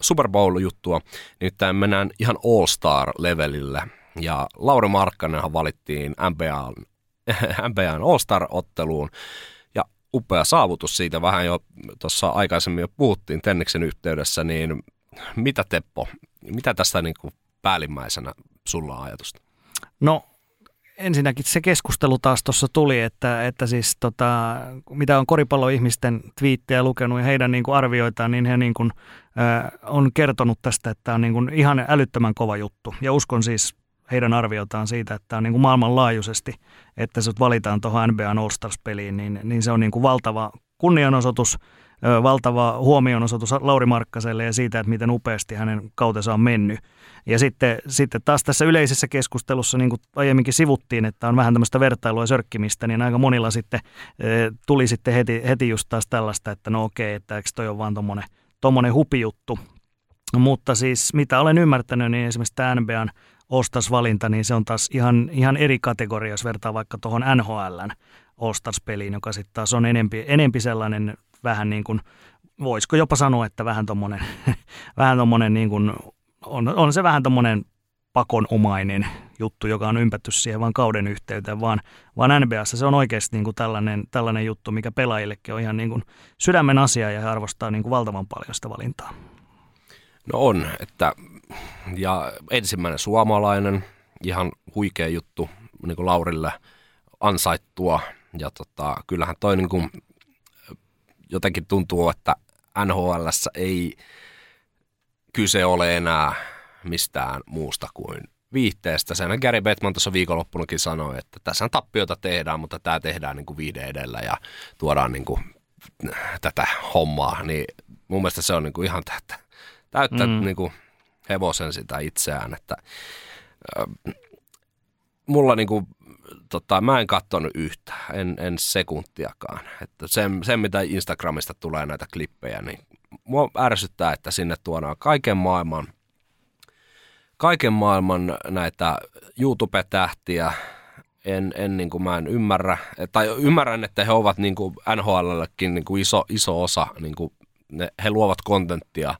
Super Bowl-juttua, nimittäin mennään ihan All-Star-levelille ja Lauri Markkanenhan valittiin N B A:n N B A:n All-Star-otteluun ja upea saavutus siitä vähän jo tuossa aikaisemmin jo puhuttiin Tenniksen yhteydessä, niin mitä Teppo, mitä tästä niin kuin päällimmäisenä sulla on ajatusta? No ensinnäkin se keskustelu taas tuossa tuli, että, että siis tota, mitä on koripalloihmisten twiittejä lukenut ja heidän niin kuin arvioitaan, niin he niin kuin, äh, on kertonut tästä, että tämä on niin kuin ihan älyttömän kova juttu ja uskon siis heidän arviotaan siitä, että on niin kuin maailmanlaajuisesti, että sut valitaan tuohon N B A:n All-Stars-peliin, niin, niin se on niin kuin valtava kunnianosoitus, valtava huomionosoitus Lauri Markkaselle ja siitä, että miten upeasti hänen kautensa on mennyt. Ja sitten, sitten taas tässä yleisessä keskustelussa, niin kuin aiemminkin sivuttiin, että on vähän tämmöistä vertailua ja sörkkimistä, niin aika monilla sitten tuli sitten heti, heti just taas tällaista, että no okei, että eikö toi ole vaan tommonen, tommonen hupijuttu. Mutta siis mitä olen ymmärtänyt, niin esimerkiksi tämä N B A:n All-Stars-valinta, niin se on taas ihan, ihan eri kategoria, jos vertaa vaikka tuohon N H L:n All-Stars-peliin, joka sitten taas on enempi, enempi sellainen vähän niin kuin, voisiko jopa sanoa, että vähän tommonen, vähän tommonen niin kuin, on, on se vähän tommonen pakonomainen juttu, joka on ympätty siihen vaan kauden yhteyteen, vaan, vaan N B A:ssa se on oikeasti niin kuin tällainen, tällainen juttu, mikä pelaajillekin on ihan niin kuin sydämen asia ja he arvostaa niin kuin valtavan paljon sitä valintaa. No on, että ja ensimmäinen suomalainen, ihan huikea juttu niin kuin Laurille ansaittua ja tota, kyllähän toi niin kuin, jotenkin tuntuu, että N H L:ssä ei kyse ole enää mistään muusta kuin viihteestä. Sen Gary Bettman tuossa viikonloppunakin sanoi, että tässä on tappiota tehdään, mutta tämä tehdään niin kuin viihde edellä ja tuodaan niin kuin tätä hommaa, niin mun mielestä se on niin kuin ihan täyttä, täyttä mm. niin kuin hevosen sitä itseään, että äh, mulla niinku, tota, mä en katsonut yhtään, en, en sekuntiakaan, että sen, sen mitä Instagramista tulee näitä klippejä, niin mua ärsyttää, että sinne tuodaan kaiken maailman, kaiken maailman näitä YouTube-tähtiä, en, en niinku, mä en ymmärrä, tai ymmärrän, että he ovat niinku N H L:llekin niinku iso, iso osa, niinku, ne, he luovat kontenttia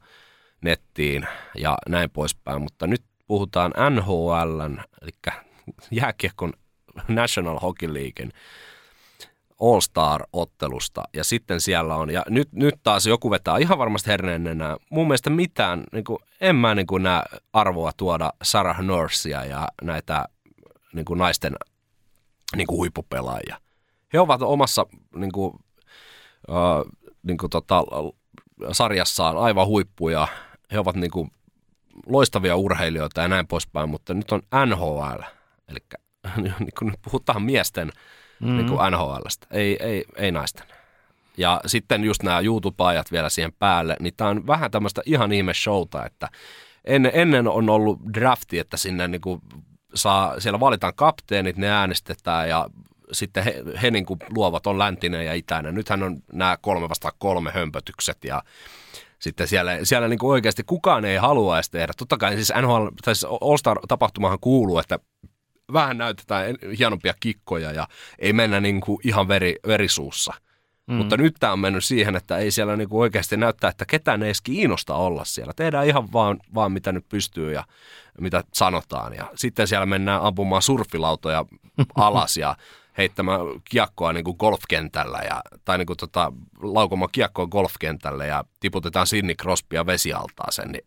nettiin ja näin poispäin, mutta nyt puhutaan N H L:n, eli jääkiekon National Hockey Leaguein All-Star-ottelusta ja sitten siellä on, ja nyt, nyt taas joku vetää ihan varmasti herneen enää. Mun mielestä mitään, niin kuin, en mä niin kuin näe arvoa tuoda Sarah Nursea ja näitä niin kuin naisten niin kuin huippupelaajia. He ovat omassa niin kuin, äh, niin kuin tota, sarjassaan aivan huippuja, he ovat niin kuin loistavia urheilijoita ja näin poispäin, mutta nyt on N H L, eli niin kuin puhutaan miesten mm. niin kuin N H L:stä, ei, ei, ei naisten. Ja sitten just nämä YouTube-ajat vielä siihen päälle, niin tämä on vähän tämmöistä ihan ihme showta, että ennen, ennen on ollut drafti, että sinne niin kuin saa, siellä valitaan kapteenit, ne äänestetään ja sitten he, he niin kuin luovat on läntinen ja itäinen. Nythän on nämä kolme vastaan kolme hömpötykset ja sitten siellä, siellä niin kuin oikeasti kukaan ei haluaisi tehdä. Totta kai siis N H L, tai siis All-Star-tapahtumahan kuuluu, että vähän näytetään hienompia kikkoja ja ei mennä niin kuin ihan veri, verisuussa. Mm. Mutta nyt tämä on mennyt siihen, että ei siellä niin kuin oikeasti näyttää, että ketään ei edes kiinnosta olla siellä. Tehdään ihan vaan, vaan mitä nyt pystyy ja mitä sanotaan. Ja sitten siellä mennään ampumaan surfilautoja alas ja heittämään kiekkoa niin kuin golfkentällä ja, tai niin kuin tota, laukomaan kiekkoa golfkentällä ja tiputetaan Sidney Crosbya vesialtaaseen. Niin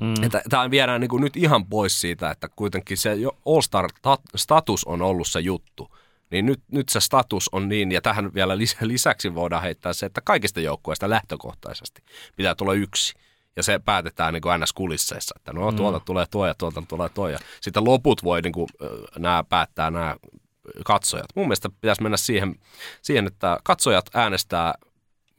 mm. tämä viedään niin kuin nyt ihan pois siitä, että kuitenkin se All-Star-status on ollut se juttu. Niin nyt, nyt se status on niin, ja tähän vielä lisäksi voidaan heittää se, että kaikista joukkueista lähtökohtaisesti pitää tulla yksi. Ja se päätetään niin kuin N S-kulisseissa, että no tuolta mm. tulee tuo ja tuolta tulee tuo. Ja sitten loput voi niin kuin, nämä päättää nämä katsojat. Mun mielestä pitäisi mennä siihen, siihen että katsojat äänestää,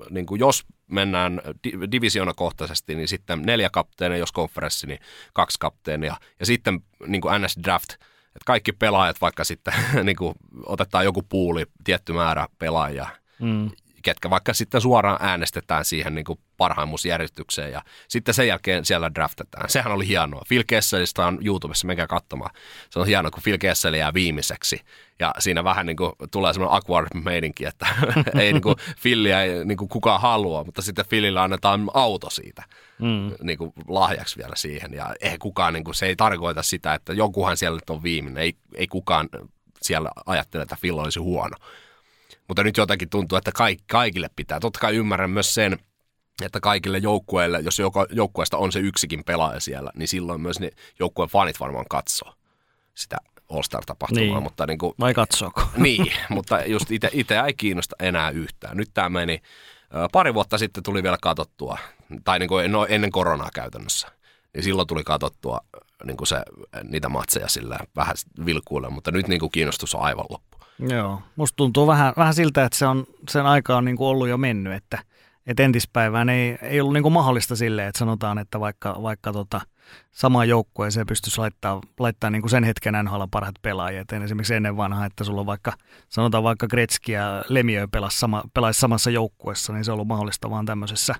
niin kuin jos mennään di- divisionakohtaisesti, niin sitten neljä kapteenia, jos konferenssi, niin kaksi kapteenia. Ja sitten niin kuin N S-draft, että kaikki pelaajat, vaikka sitten niin kuin otetaan joku puuli, tietty määrä pelaajia. Mm. ketkä vaikka sitten suoraan äänestetään siihen niin kuin parhaimmuusjärjestykseen ja sitten sen jälkeen siellä draftetaan. Sehän oli hienoa. Phil Kesselistä on YouTubessa, menkää katsomaan. Se on hienoa, kun Phil Kessel jää viimeiseksi. Ja siinä vähän niin kuin tulee semmoinen awkward-meininki, että ei niin kuin Philliä ei niin kuin kukaan halua, mutta sitten Philillä annetaan auto siitä mm. niin kuin lahjaksi vielä siihen. Ja ei kukaan, niin kuin, se ei tarkoita sitä, että jokuhan siellä on viimeinen. Ei, ei kukaan siellä ajattele, että Phil olisi huono. Mutta nyt jotenkin tuntuu, että kaikille pitää. Totta kai ymmärrän myös sen, että kaikille joukkueille, jos joukkueesta on se yksikin pelaaja siellä, niin silloin myös ne joukkueen fanit varmaan katsoo sitä All-Star-tapahtumaa. Niin. Mutta niin kuin, vai katsooko? Niin, mutta just itseä ei kiinnosta enää yhtään. Nyt tämä meni, pari vuotta sitten tuli vielä katsottua, tai niin kuin, no, ennen koronaa käytännössä, niin silloin tuli katsottua niin kuin se, niitä matseja sillä vähän vilkuilla, mutta nyt niin kuin kiinnostus on aivan loppu. Joo, musta tuntuu vähän, vähän siltä, että se on, sen aika on niin kuin ollut jo mennyt, että, että entispäivään ei, ei ollut niin kuin mahdollista silleen, että sanotaan, että vaikka, vaikka tota, samaan joukkueeseen pystyisi laittamaan laittaa niin kuin sen hetken N H L:n parhaat pelaajia. Et esimerkiksi ennen vanhaa, että sulla on vaikka, sanotaan vaikka Gretzky ja Lemieux pelaisi sama, pelais samassa joukkueessa, niin se on ollut mahdollista vaan tämmöisessä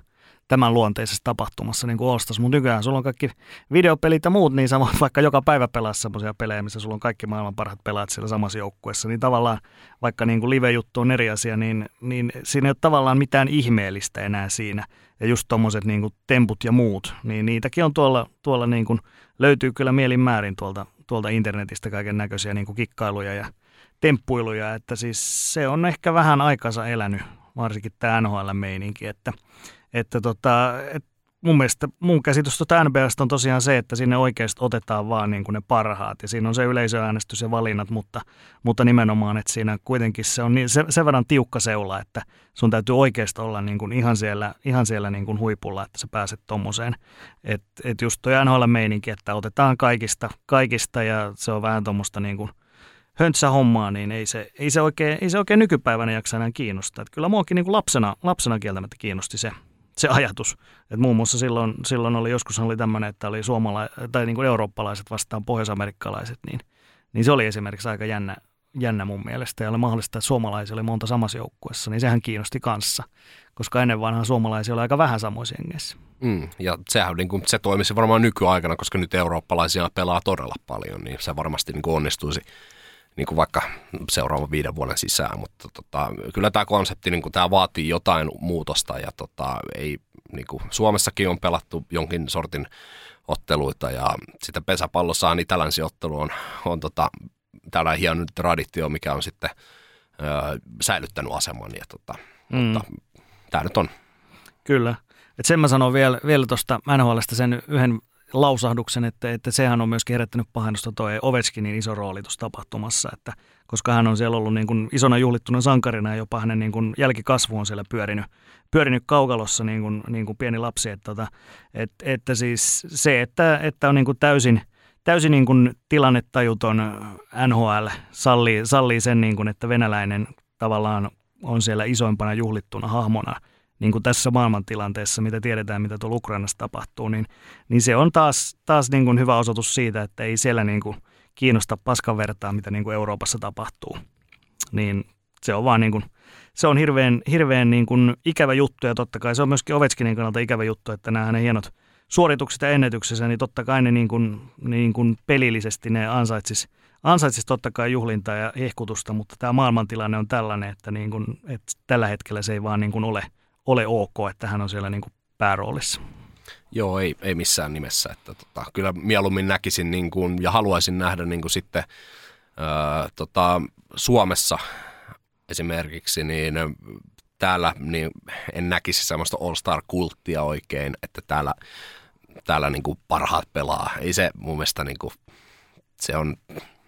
tämän luonteisessa tapahtumassa niin kuin All-Stars. Mutta nykyään sulla on kaikki videopelit ja muut, niin samoin vaikka joka päivä pelaa semmoisia pelejä, missä sulla on kaikki maailman parhaat pelaat siellä samassa joukkueessa. Niin tavallaan vaikka niin kuin live-juttu on eri asia, niin, niin siinä ei ole tavallaan mitään ihmeellistä enää siinä. Ja just tommoset niin kuin temput ja muut, niin niitäkin on tuolla, tuolla niin kuin, löytyy kyllä mielin määrin tuolta, tuolta internetistä kaiken näköisiä niin kuin kikkailuja ja temppuiluja. Että siis se on ehkä vähän aikansa elänyt, varsinkin tämä N H L-meininki, että Että tota, et mun mielestä, mun käsitys tuota N B A:sta on tosiaan se, että sinne oikeasti otetaan vaan niin kuin ne parhaat. Ja siinä on se yleisöäänestys ja valinnat, mutta, mutta nimenomaan, että siinä kuitenkin se on niin, se, sen verran tiukka seula, että sun täytyy oikeasti olla niin kuin ihan siellä, ihan siellä niin kuin huipulla, että sä pääset tommoseen. Että et just toi N H L-meininki, että otetaan kaikista, kaikista ja se on vähän tommoista niin kuin höntsä hommaa, niin ei se, ei, se oikein, ei se oikein nykypäivänä jaksa enää kiinnostaa. Et kyllä muakin niin kuin lapsena, lapsena kieltämättä kiinnosti se. Se ajatus, että muun muassa silloin, silloin oli joskus oli tämmöinen, että oli suomalaiset tai niin kuin eurooppalaiset vastaan pohjoisamerikkalaiset, niin, niin se oli esimerkiksi aika jännä, jännä mun mielestä. Ja oli mahdollista, että suomalaisia oli monta samassa joukkueessa, niin sehän kiinnosti kanssa, koska ennen vanhaan suomalaisia oli aika vähän samoissa jengeissä. Mm, ja sehän niin kuin, se toimisi varmaan nykyaikana, koska nyt eurooppalaisia pelaa todella paljon, niin se varmasti niin kuin onnistuisi. Niin kuin vaikka seuraavan viiden vuoden sisään, mutta tota, kyllä tämä konsepti, niin kuin tämä vaatii jotain muutosta ja tota, ei, niin kuin Suomessakin on pelattu jonkin sortin otteluita ja sitten pesäpallossa niin tällaisia ottelu on, on tota, tällainen hieno traditio, mikä on sitten öö, säilyttänyt asemani. Ja tota, mm. mutta tämä nyt on. Kyllä. Et sen mä sanon vielä, vielä tuosta N H L:stä sen yhden lausahduksen, että, että sehän on myöskin herättänyt pahennusta tuo Ovechkinin iso rooli tuossa tapahtumassa, että koska hän on siellä ollut niin kuin isona juhlittuna sankarina ja jopa hänen niin kuin jälkikasvu on siellä pyörinyt, pyörinyt kaukalossa niin kuin, niin kuin pieni lapsi. Että, että, että siis se, että, että on niin kuin täysin, täysin niin kuin tilannetajuton N H L sallii, sallii sen, niin kuin, että venäläinen tavallaan on siellä isoimpana juhlittuna hahmona. Niin kuin tässä maailmantilanteessa, mitä tiedetään, mitä tuolla Ukrainassa tapahtuu, niin, niin se on taas, taas niin kuin hyvä osoitus siitä, että ei siellä niin kuin kiinnosta paskan vertaa, mitä niin kuin Euroopassa tapahtuu. Niin se on vaan niin kuin, se on hirveän, hirveän niin kuin ikävä juttu, ja totta kai se on myöskin Ovechkinin kannalta ikävä juttu, että nämä hänen hienot suoritukset ja ennätyksensä, niin totta kai ne niin kuin, niin kuin pelillisesti ne ansaitsisi, ansaitsisi totta kai juhlintaa ja hehkutusta, mutta tämä maailmantilanne on tällainen, että, niin kuin, että tällä hetkellä se ei vaan niin kuin ole ole ok, että hän on siellä niin kuin pääroolissa. Joo, ei, ei missään nimessä. Että, tota, kyllä mieluummin näkisin niin kuin, ja haluaisin nähdä niin kuin sitten ää, tota, Suomessa esimerkiksi, niin täällä niin en näkisi sellaista all-star-kulttia oikein, että täällä, täällä niin kuin parhaat pelaa. Ei se mun mielestä, niin kuin, se on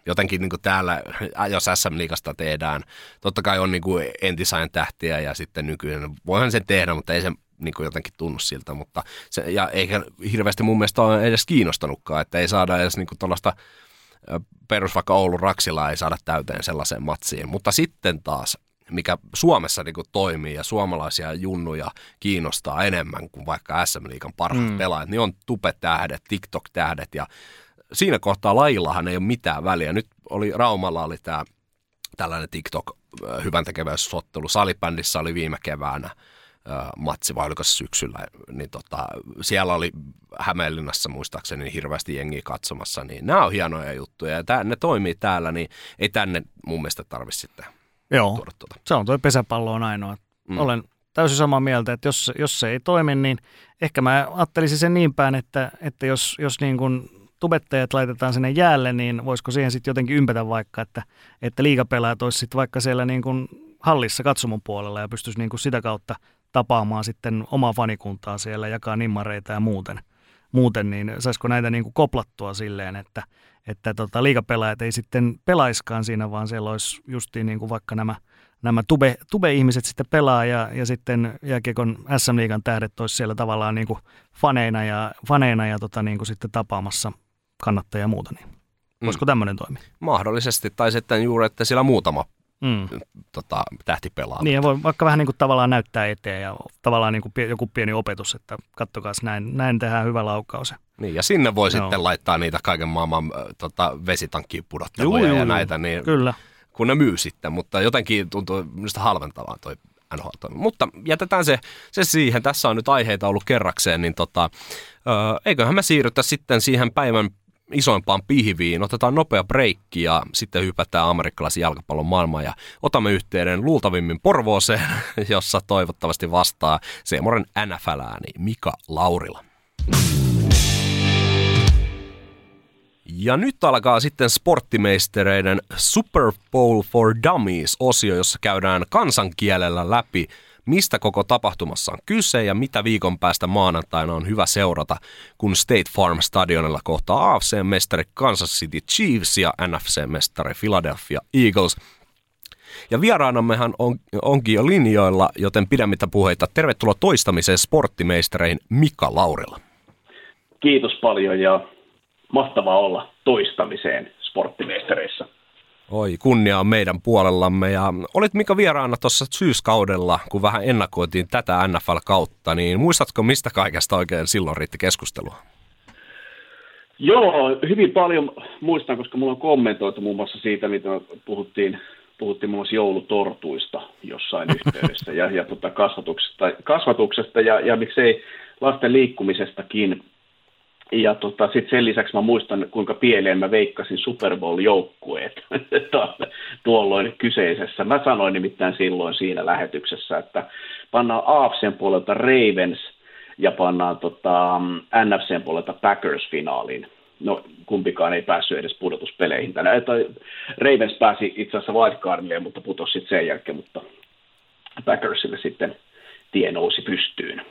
jotenkin niin kuin täällä, jos S M-liigasta tehdään, totta kai on niin kuin entisajan tähtiä ja sitten nykyinen, voihan sen tehdä, mutta ei se niin kuin jotenkin tunnu siltä. Mutta se, ja eikä hirveästi mun mielestä ole edes kiinnostanutkaan, että ei saada edes niin kuin tuollaista perus vaikka Oulun Raksilaa ei saada täyteen sellaiseen matsiin. Mutta sitten taas, mikä Suomessa niin kuin toimii ja suomalaisia junnuja kiinnostaa enemmän kuin vaikka S M-liigan parhaat mm. pelaajat, niin on tupetähdet, TikTok-tähdet ja siinä kohtaa lajillahan ei ole mitään väliä. Nyt oli Raumalla oli tämä tällainen TikTok hyväntekeväisyysottelu. Salibändissä oli viime keväänä ö, matsi, vai oliko se syksyllä. Niin tota, siellä oli Hämeenlinnassa muistaakseni hirveästi jengiä katsomassa. Niin nämä on hienoja juttuja ja tää, ne toimii täällä, niin ei tänne mun mielestä tarvitse sitten Joo. tuoda tuota. Se on, toi pesäpallo on ainoa. Mm. Olen täysin samaa mieltä, että jos, jos se ei toimi, niin ehkä mä ajattelisin sen niin päin, että, että jos, jos niin kuin tubettajat laitetaan sinne jäälle, niin voisiko siihen sitten jotenkin ympätä vaikka, että, että liigapelaajat olisi sitten vaikka siellä niin kuin hallissa katsomon puolella ja pystyisi niin kuin sitä kautta tapaamaan sitten omaa fanikuntaa siellä, jakaa nimmareita ja muuten, muuten niin saisiko näitä niin kuin koplattua silleen, että, että tota, liigapelaajat ei sitten pelaiskaan siinä, vaan siellä olisi justiin niin kuin vaikka nämä, nämä tube, tube-ihmiset sitten pelaa ja, ja sitten jääkiekon S M-liigan tähdet olisi siellä tavallaan niin kuin faneina ja, faneina ja tota niin kuin sitten tapaamassa kannattajia ja muuta, niin voisiko mm. tämmöinen toimia? Mahdollisesti, tai sitten juuri, että siellä muutama mm. tota, tähti pelaa. Niin, voi vaikka vähän niin kuin tavallaan näyttää eteen ja tavallaan niin kuin joku pieni opetus, että katsokaa, näin, näin tehdään hyvä laukaus. Niin, ja sinne voi Joo. sitten laittaa niitä kaiken maailman äh, tota, vesitankkiin pudotteluja ja juu, näitä, niin kyllä. kun ne myy sitten, mutta jotenkin tuntuu minusta halventavaa toi N H L. Mutta jätetään se, se siihen. Tässä on nyt aiheita ollut kerrakseen, niin tota, äh, eiköhän me siirrytä sitten siihen päivän isoimpaan pihviin. Otetaan nopea breikki ja sitten hypätään amerikkalaisen jalkapallon maailmaan ja otamme yhteyden luultavimmin Porvooseen, jossa toivottavasti vastaa Seamoren N F L-ääni Mika Laurila. Ja nyt alkaa sitten sporttimeistereiden Super Bowl for Dummies-osio, jossa käydään kansankielellä läpi, mistä koko tapahtumassa on kyse ja mitä viikon päästä maanantaina on hyvä seurata, kun State Farm Stadionilla kohtaa A F C-mestari Kansas City Chiefs ja N F C-mestari Philadelphia Eagles. Ja vieraanammehan on, onkin jo linjoilla, joten pidemmittä puheita. Tervetuloa toistamiseen sporttimeistereihin Mika Laurila. Kiitos paljon ja mahtavaa olla toistamiseen sporttimeistereissä. Oi, kunnia on meidän puolellamme. Ja olit Mika vieraana tuossa syyskaudella, kun vähän ennakoitiin tätä N F L-kautta, niin muistatko mistä kaikesta oikein silloin riitti keskustelua? Joo, hyvin paljon muistan, koska mulla on kommentoitu muun muassa siitä, mitä puhuttiin, puhuttiin muun muassa joulutortuista jossain yhteydessä ja, ja tuota kasvatuksesta, kasvatuksesta ja, ja miksei lasten liikkumisestakin. Ja tota, sitten sen lisäksi mä muistan, kuinka pieleen mä veikkasin Super Bowl-joukkueet tuolloin kyseisessä. Mä sanoin nimittäin silloin siinä lähetyksessä, että pannaan A F C:n puolelta Ravens ja pannaan tota, N F C:n puolelta Packers finaaliin. no kumpikaan ei päässyt edes pudotuspeleihin tänään. Tai Ravens pääsi itse asiassa wildcardille, mutta putosi sitten sen jälkeen, mutta Packersille sitten tie nousi pystyyn.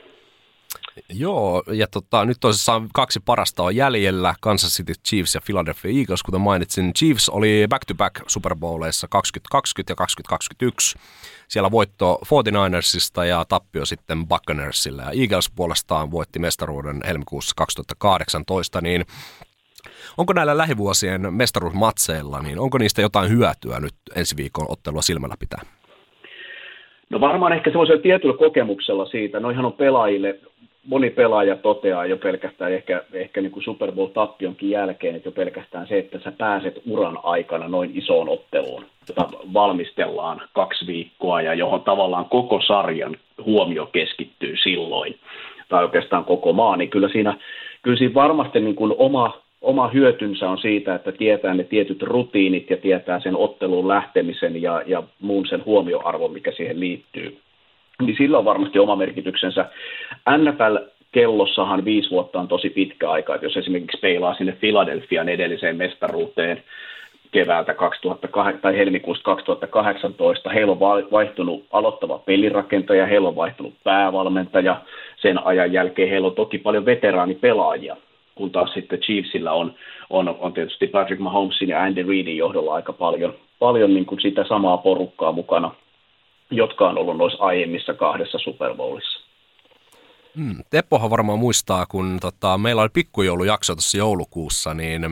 Joo, ja tota, nyt tosissaan kaksi parasta on jäljellä, Kansas City Chiefs ja Philadelphia Eagles, kuten mainitsin. Chiefs oli back-to-back Super Bowleissa kaksituhattakaksikymmentä ja kaksituhattakaksikymmentäyksi. Siellä voitto neljäkymmentäyhdeksänsista ja tappio sitten Buccaneersille. Ja Eagles puolestaan voitti mestaruuden helmikuussa kaksituhattakahdeksantoista, niin onko näillä lähivuosien mestaruusmatseilla, niin onko niistä jotain hyötyä nyt ensi viikon ottelua silmällä pitää? No varmaan ehkä semmoisella tietyllä kokemuksella siitä, no ihan on pelaajille, moni pelaaja toteaa jo pelkästään ehkä, ehkä niin kuin Super Bowl-tappionkin jälkeen, että jo pelkästään se, että sä pääset uran aikana noin isoon otteluun, jota valmistellaan kaksi viikkoa ja johon tavallaan koko sarjan huomio keskittyy silloin, tai oikeastaan koko maa, niin kyllä siinä, kyllä siinä varmasti niin kuin oma, oma hyötynsä on siitä, että tietää ne tietyt rutiinit ja tietää sen otteluun lähtemisen ja, ja muun sen huomioarvon, mikä siihen liittyy. Niin sillä on varmasti oma merkityksensä. N F L-kellossahan viisi vuotta on tosi pitkä aika, että jos esimerkiksi peilaa sinne Philadelphian edelliseen mestaruuteen keväältä kaksituhattakahdeksan, tai helmikuusta kaksituhattakahdeksantoista, heillä on vaihtunut aloittava pelirakentaja, heillä on vaihtunut päävalmentaja, sen ajan jälkeen heillä on toki paljon veteraanipelaajia, kun taas sitten Chiefsillä on, on, on tietysti Patrick Mahomesin ja Andy Reidin johdolla aika paljon, paljon niin kuin sitä samaa porukkaa mukana, jotka on ollut noissa aiemmissa kahdessa Super Bowlissa. Mm, Teppohan varmaan muistaa, kun tota, meillä oli pikkujoulujakso tuossa joulukuussa, niin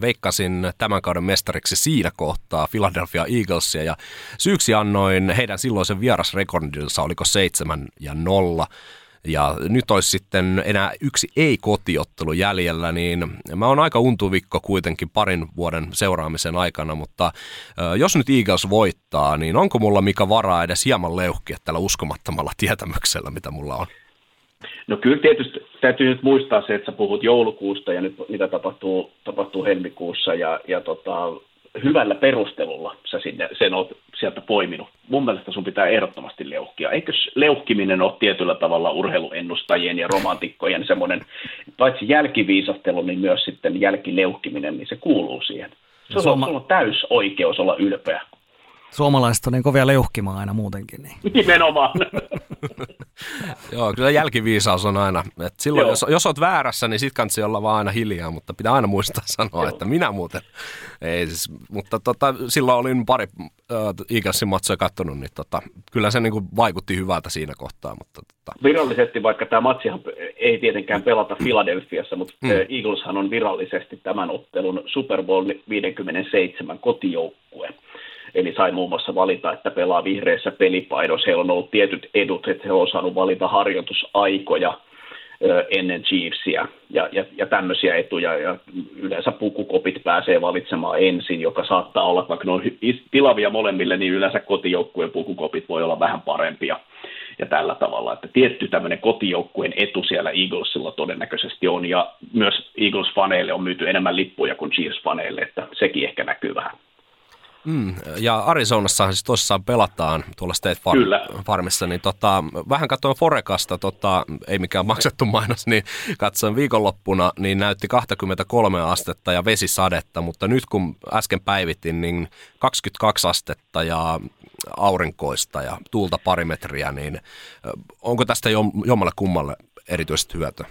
veikkasin tämän kauden mestariksi siinä kohtaa Philadelphia Eaglesia, ja syyksi annoin heidän silloisen vierasrekordinsa, oliko seitsemän ja nolla, ja nyt olisi sitten enää yksi ei-kotiottelu jäljellä, niin mä oon aika untuvikko kuitenkin parin vuoden seuraamisen aikana, mutta jos nyt Eagles voittaa, niin onko mulla Mika varaa edes hieman leuhkia tällä uskomattomalla tietämyksellä, mitä mulla on? No kyllä tietysti täytyy nyt muistaa se, että sä puhut joulukuusta ja nyt mitä tapahtuu, tapahtuu helmikuussa ja, ja tota, hyvällä perustelulla sä sinne, sen oot sieltä poiminut. Mun mielestä sun pitää ehdottomasti leuhkia. Eikö leuhkiminen ole tietyllä tavalla urheiluennustajien ja romantikkojen semmoinen, paitsi jälkiviisastelu, niin myös sitten jälkileuhkiminen, niin se kuuluu siihen. Se Suoma... on täys oikeus olla ylpeä. Suomalaiset on niin kovia leuhkimaan aina muutenkin. Niin. Nimenomaan. Joo, kyllä jälkiviisaus on aina. Et silloin, jos, jos olet väärässä, niin sit kansi olla vaan aina hiljaa, mutta pitää aina muistaa sanoa, Joo. Että minä muuten. Ei siis, mutta tota, silloin olin pari äh, Eaglesin matsoja katsonut, niin tota, kyllä se niinku vaikutti hyvältä siinä kohtaa. Mutta, tota. Virallisesti, vaikka tämä matsihan ei tietenkään pelata Philadelphiassa, mutta mm. Eagleshan on virallisesti tämän ottelun Super Bowl viisikymmentäseitsemän kotijoukkue. Eli sai muun muassa valita, että pelaa vihreissä pelipaidoissa. Heillä on ollut tietyt edut, että he on saanut valita harjoitusaikoja ennen Chiefsia ja, ja, ja tämmöisiä etuja. Ja yleensä pukukopit pääsee valitsemaan ensin, joka saattaa olla, vaikka ne on tilavia molemmille, niin yleensä kotijoukkueen pukukopit voi olla vähän parempia. Ja tällä tavalla, että tietty tämmöinen kotijoukkueen etu siellä Eaglesilla todennäköisesti on. Ja myös Eagles-faneille on myyty enemmän lippuja kuin Chiefs-faneille, että sekin ehkä näkyy vähän. Mm, ja Arizonassahan siis tosissaan pelataan tuolla State Farm, Farmissa, niin tota, vähän katsoin Forecasta, tota, ei mikään maksettu mainos, niin katsoin viikonloppuna, niin näytti kaksikymmentäkolme astetta ja vesisadetta, mutta nyt kun äsken päivitin, niin kaksikymmentäkaksi astetta ja aurinkoista ja tuulta pari metriä, niin onko tästä jommalle kummalle erityisesti hyötyä?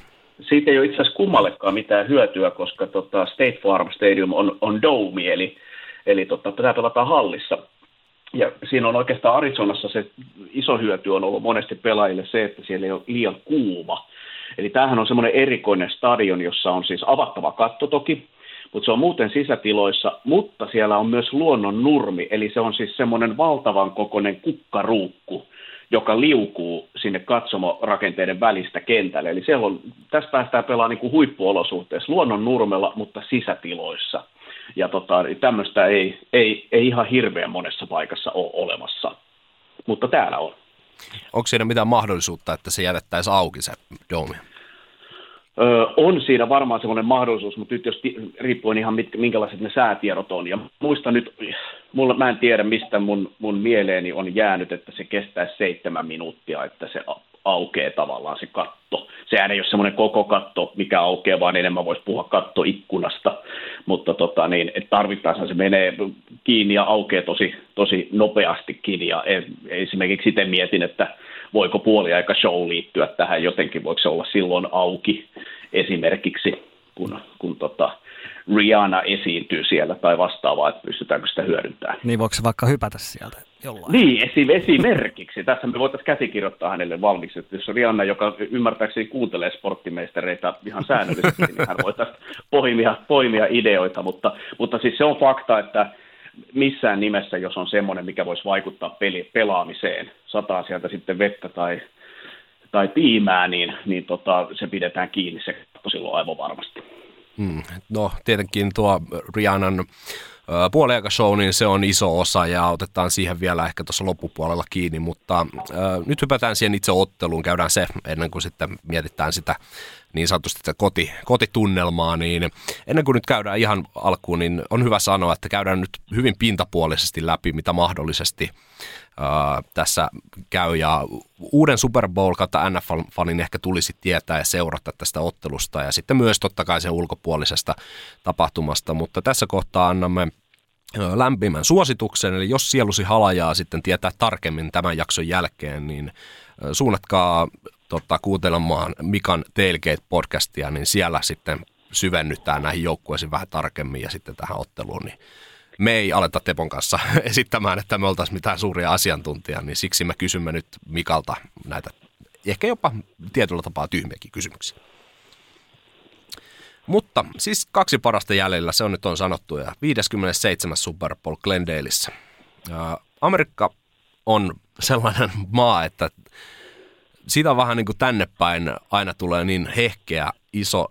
Siitä ei ole itse asiassa kummallekaan mitään hyötyä, koska tota State Farm Stadium on, on domi, eli Eli totta, tämä pelataan hallissa. Ja siinä on oikeastaan Arizonassa se iso hyöty on ollut monesti pelaajille se, että siellä ei ole liian kuuma. Eli tämähän on semmoinen erikoinen stadion, jossa on siis avattava katto toki, mutta se on muuten sisätiloissa, mutta siellä on myös luonnon nurmi. Eli se on siis semmoinen valtavan kokoinen kukkaruukku, joka liukuu sinne katsomorakenteiden välistä kentälle. Eli siellä on, tässä päästään pelaamaan niin kuin huippuolosuhteessa luonnon nurmella, mutta sisätiloissa. Ja tota, tämmöistä ei, ei, ei ihan hirveän monessa paikassa ole olemassa, mutta täällä on. Onko siinä mitään mahdollisuutta, että se jätettäisiin auki se doomi? Öö, on siinä varmaan semmoinen mahdollisuus, mutta nyt jos riippuen ihan mit, minkälaiset ne säätiedot on. Ja muista nyt, mulla, mä en tiedä mistä mun, mun mieleeni on jäänyt, että se kestäisi seitsemän minuuttia, että se aukeaa tavallaan se katto. sehän ei ole semmoinen koko katto, mikä aukeaa, vaan enemmän voisi puhua kattoikkunasta, mutta tota, niin, tarvittaessa se menee kiinni ja aukeaa tosi, tosi nopeastikin, ja esimerkiksi itse mietin, että voiko puoliaika show liittyä tähän jotenkin, voiko se olla silloin auki esimerkiksi, kun, kun tota, Rihanna esiintyy siellä tai vastaavaa, että pystytäänkö sitä hyödyntämään. Niin voiko se vaikka hypätä sieltä jollain? Niin, esimerkiksi. Tässä me voitaisiin käsikirjoittaa hänelle valmiiksi, että jos Rihanna, joka ymmärtääkseni kuuntelee sporttimeistereitä ihan säännöllisesti, niin hän voi tästä poimia, poimia ideoita, mutta, mutta siis se on fakta, että missään nimessä, jos on semmoinen, mikä voisi vaikuttaa peli, pelaamiseen, sataa sieltä sitten vettä tai, tai tiimää, niin, niin tota, se pidetään kiinni se silloin aivan varmasti. Hmm. No tietenkin tuo Rihannan puoliaikashow, niin se on iso osa ja otetaan siihen vielä ehkä tuossa loppupuolella kiinni, mutta äh, nyt hypätään siihen itse otteluun, käydään se ennen kuin sitten mietitään sitä niin sanotusti sitä koti, kotitunnelmaa, niin ennen kuin nyt käydään ihan alkuun, niin on hyvä sanoa, että käydään nyt hyvin pintapuolisesti läpi, mitä mahdollisesti äh, tässä käy ja uuden Super Bowl kautta N F L-fanin ehkä tulisi tietää ja seurata tästä ottelusta ja sitten myös totta kai sen ulkopuolisesta tapahtumasta, mutta tässä kohtaa annamme lämpimän suosituksen, eli jos sielusi halajaa sitten tietää tarkemmin tämän jakson jälkeen, niin suunnatkaa totta, kuuntelemaan Mikan Tailgate-podcastia, niin siellä sitten syvennytään näihin joukkueisiin vähän tarkemmin ja sitten tähän otteluun, niin me ei aleta Tepon kanssa esittämään, että me oltaisiin mitään suuria asiantuntijaa, niin siksi me kysymme nyt Mikalta näitä ehkä jopa tietyllä tapaa tyhmiäkin kysymyksiä. Mutta siis kaksi parasta jäljellä, se on nyt on sanottu, ja viideskymmenesseitsemäs Super Bowl Glendaleissa. Amerikka on sellainen maa, että sitä vähän niin kuin tänne päin aina tulee niin hehkeä, iso,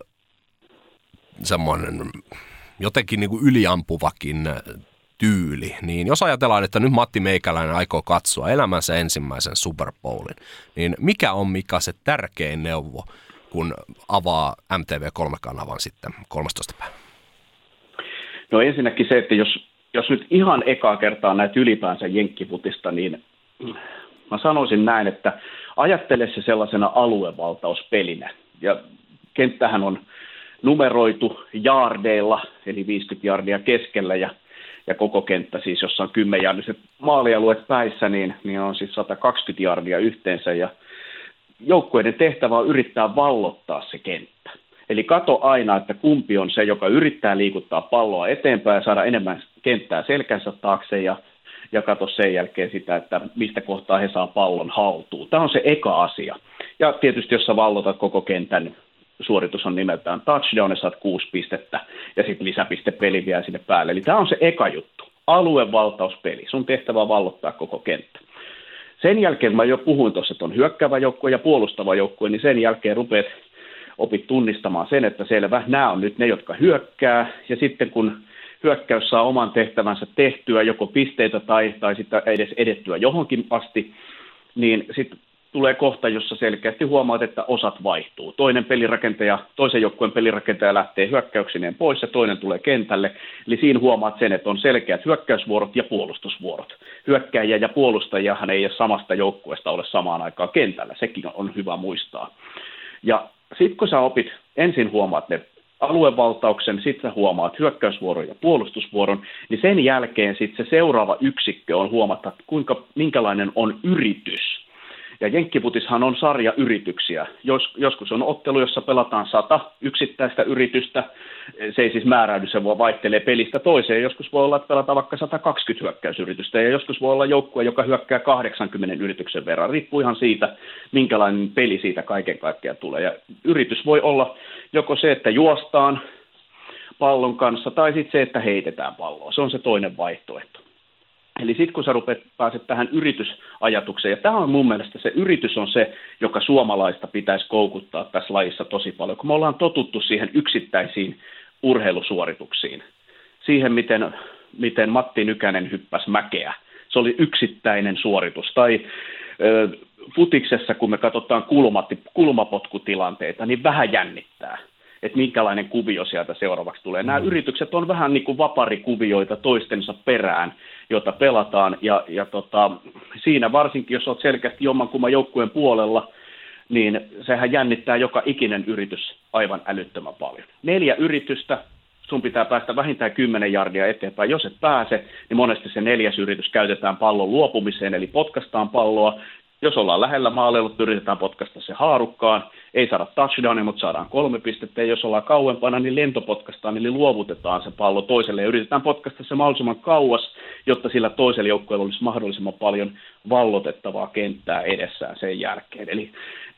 semmoinen jotenkin niin kuin yliampuvakin tyyli. Niin jos ajatellaan, että nyt Matti Meikäläinen aikoo katsoa elämänsä ensimmäisen Super Bowlin, niin mikä on Mika se tärkein neuvo, kun avaa M T V kolme-kanavan sitten kolmastoista päivä? No ensinnäkin se, että jos, jos nyt ihan ekaa kertaa näet ylipäänsä jenkkifutista, niin mä sanoisin näin, että ajattele se sellaisena aluevaltauspelinä. Ja kenttähän on numeroitu jaardeilla, eli viisikymmentä jaardia keskellä, ja, ja koko kenttä siis, jossa on kymmenen jaardiset maalialueet päissä, niin, niin on siis sata kaksikymmentä jaardia yhteensä, ja joukkueiden tehtävä on yrittää vallottaa se kenttä. Eli kato aina, että kumpi on se, joka yrittää liikuttaa palloa eteenpäin ja saada enemmän kenttää selkänsä taakse ja, ja kato sen jälkeen sitä, että mistä kohtaa he saa pallon haltuun. Tämä on se eka asia. Ja tietysti, jos sä vallotat koko kentän, suoritus on nimeltään touchdown, ja saat kuusi pistettä ja sitten lisäpistepeli vielä sinne päälle. Eli tämä on se eka juttu, aluevaltauspeli. Sun tehtävä on vallottaa koko kenttä. Sen jälkeen, mä jo puhuin tuossa, että on hyökkäävä joukkue ja puolustava joukkue, niin sen jälkeen rupeat opit tunnistamaan sen, että selvä, nämä on nyt ne, jotka hyökkää, ja sitten kun hyökkäys saa oman tehtävänsä tehtyä, joko pisteitä tai, tai sitten edes edettyä johonkin asti, niin sitten tulee kohta, jossa selkeästi huomaat, että osat vaihtuu. Toinen pelirakentaja, toisen joukkueen pelirakentaja lähtee hyökkäyksineen pois ja toinen tulee kentälle. Eli siinä huomaat sen, että on selkeät hyökkäysvuorot ja puolustusvuorot. Hyökkäjiä ja puolustajiahan ei samasta joukkueesta ole samaan aikaan kentällä. Sekin on hyvä muistaa. Ja sitten kun sä opit, ensin huomaat ne aluevaltauksen, sitten sä huomaat hyökkäysvuoron ja puolustusvuoron, niin sen jälkeen sitten se seuraava yksikkö on huomata, kuinka, minkälainen on yritys. Ja jenkkiputishan on sarja yrityksiä. Jos, joskus on ottelu, jossa pelataan sata yksittäistä yritystä. Se ei siis määräydy, se voi vaihtelee pelistä toiseen. Joskus voi olla, että pelataan vaikka sata kaksikymmentä hyökkäysyritystä. Ja joskus voi olla joukkue, joka hyökkää kahdeksankymmentä yrityksen verran. Riippuu ihan siitä, minkälainen peli siitä kaiken kaikkiaan tulee. Ja yritys voi olla joko se, että juostaan pallon kanssa, tai sitten se, että heitetään palloa. Se on se toinen vaihtoehto. Eli sitten kun sä rupeat, pääset tähän yritysajatukseen, ja tämä on mun mielestä se yritys on se, joka suomalaista pitäisi koukuttaa tässä lajissa tosi paljon, kun me ollaan totuttu siihen yksittäisiin urheilusuorituksiin. Siihen, miten, miten Matti Nykänen hyppäsi mäkeä. Se oli yksittäinen suoritus. Tai ö, futiksessa, kun me katsotaan kulmatti, kulmapotkutilanteita, niin vähän jännittää, että minkälainen kuvio sieltä seuraavaksi tulee. Nämä yritykset on vähän niin kuin vaparikuvioita toistensa perään, jota pelataan, ja, ja tota, siinä varsinkin, jos olet selkeästi jommankumman joukkueen puolella, niin sehän jännittää joka ikinen yritys aivan älyttömän paljon. Neljä yritystä, sun pitää päästä vähintään kymmenen jardia eteenpäin. Jos et pääse, niin monesti se neljäs yritys käytetään pallon luopumiseen, eli potkaistaan palloa. Jos ollaan lähellä maaleilut, yritetään potkaista se haarukkaan. Ei saada touchdownia, mutta saadaan kolme pistettä. Ja jos ollaan kauempana, niin lentopotkastaan, eli luovutetaan se pallo toiselle. Ja yritetään potkaista se mahdollisimman kauas, jotta sillä toisella joukkueella olisi mahdollisimman paljon vallotettavaa kenttää edessään sen jälkeen. Eli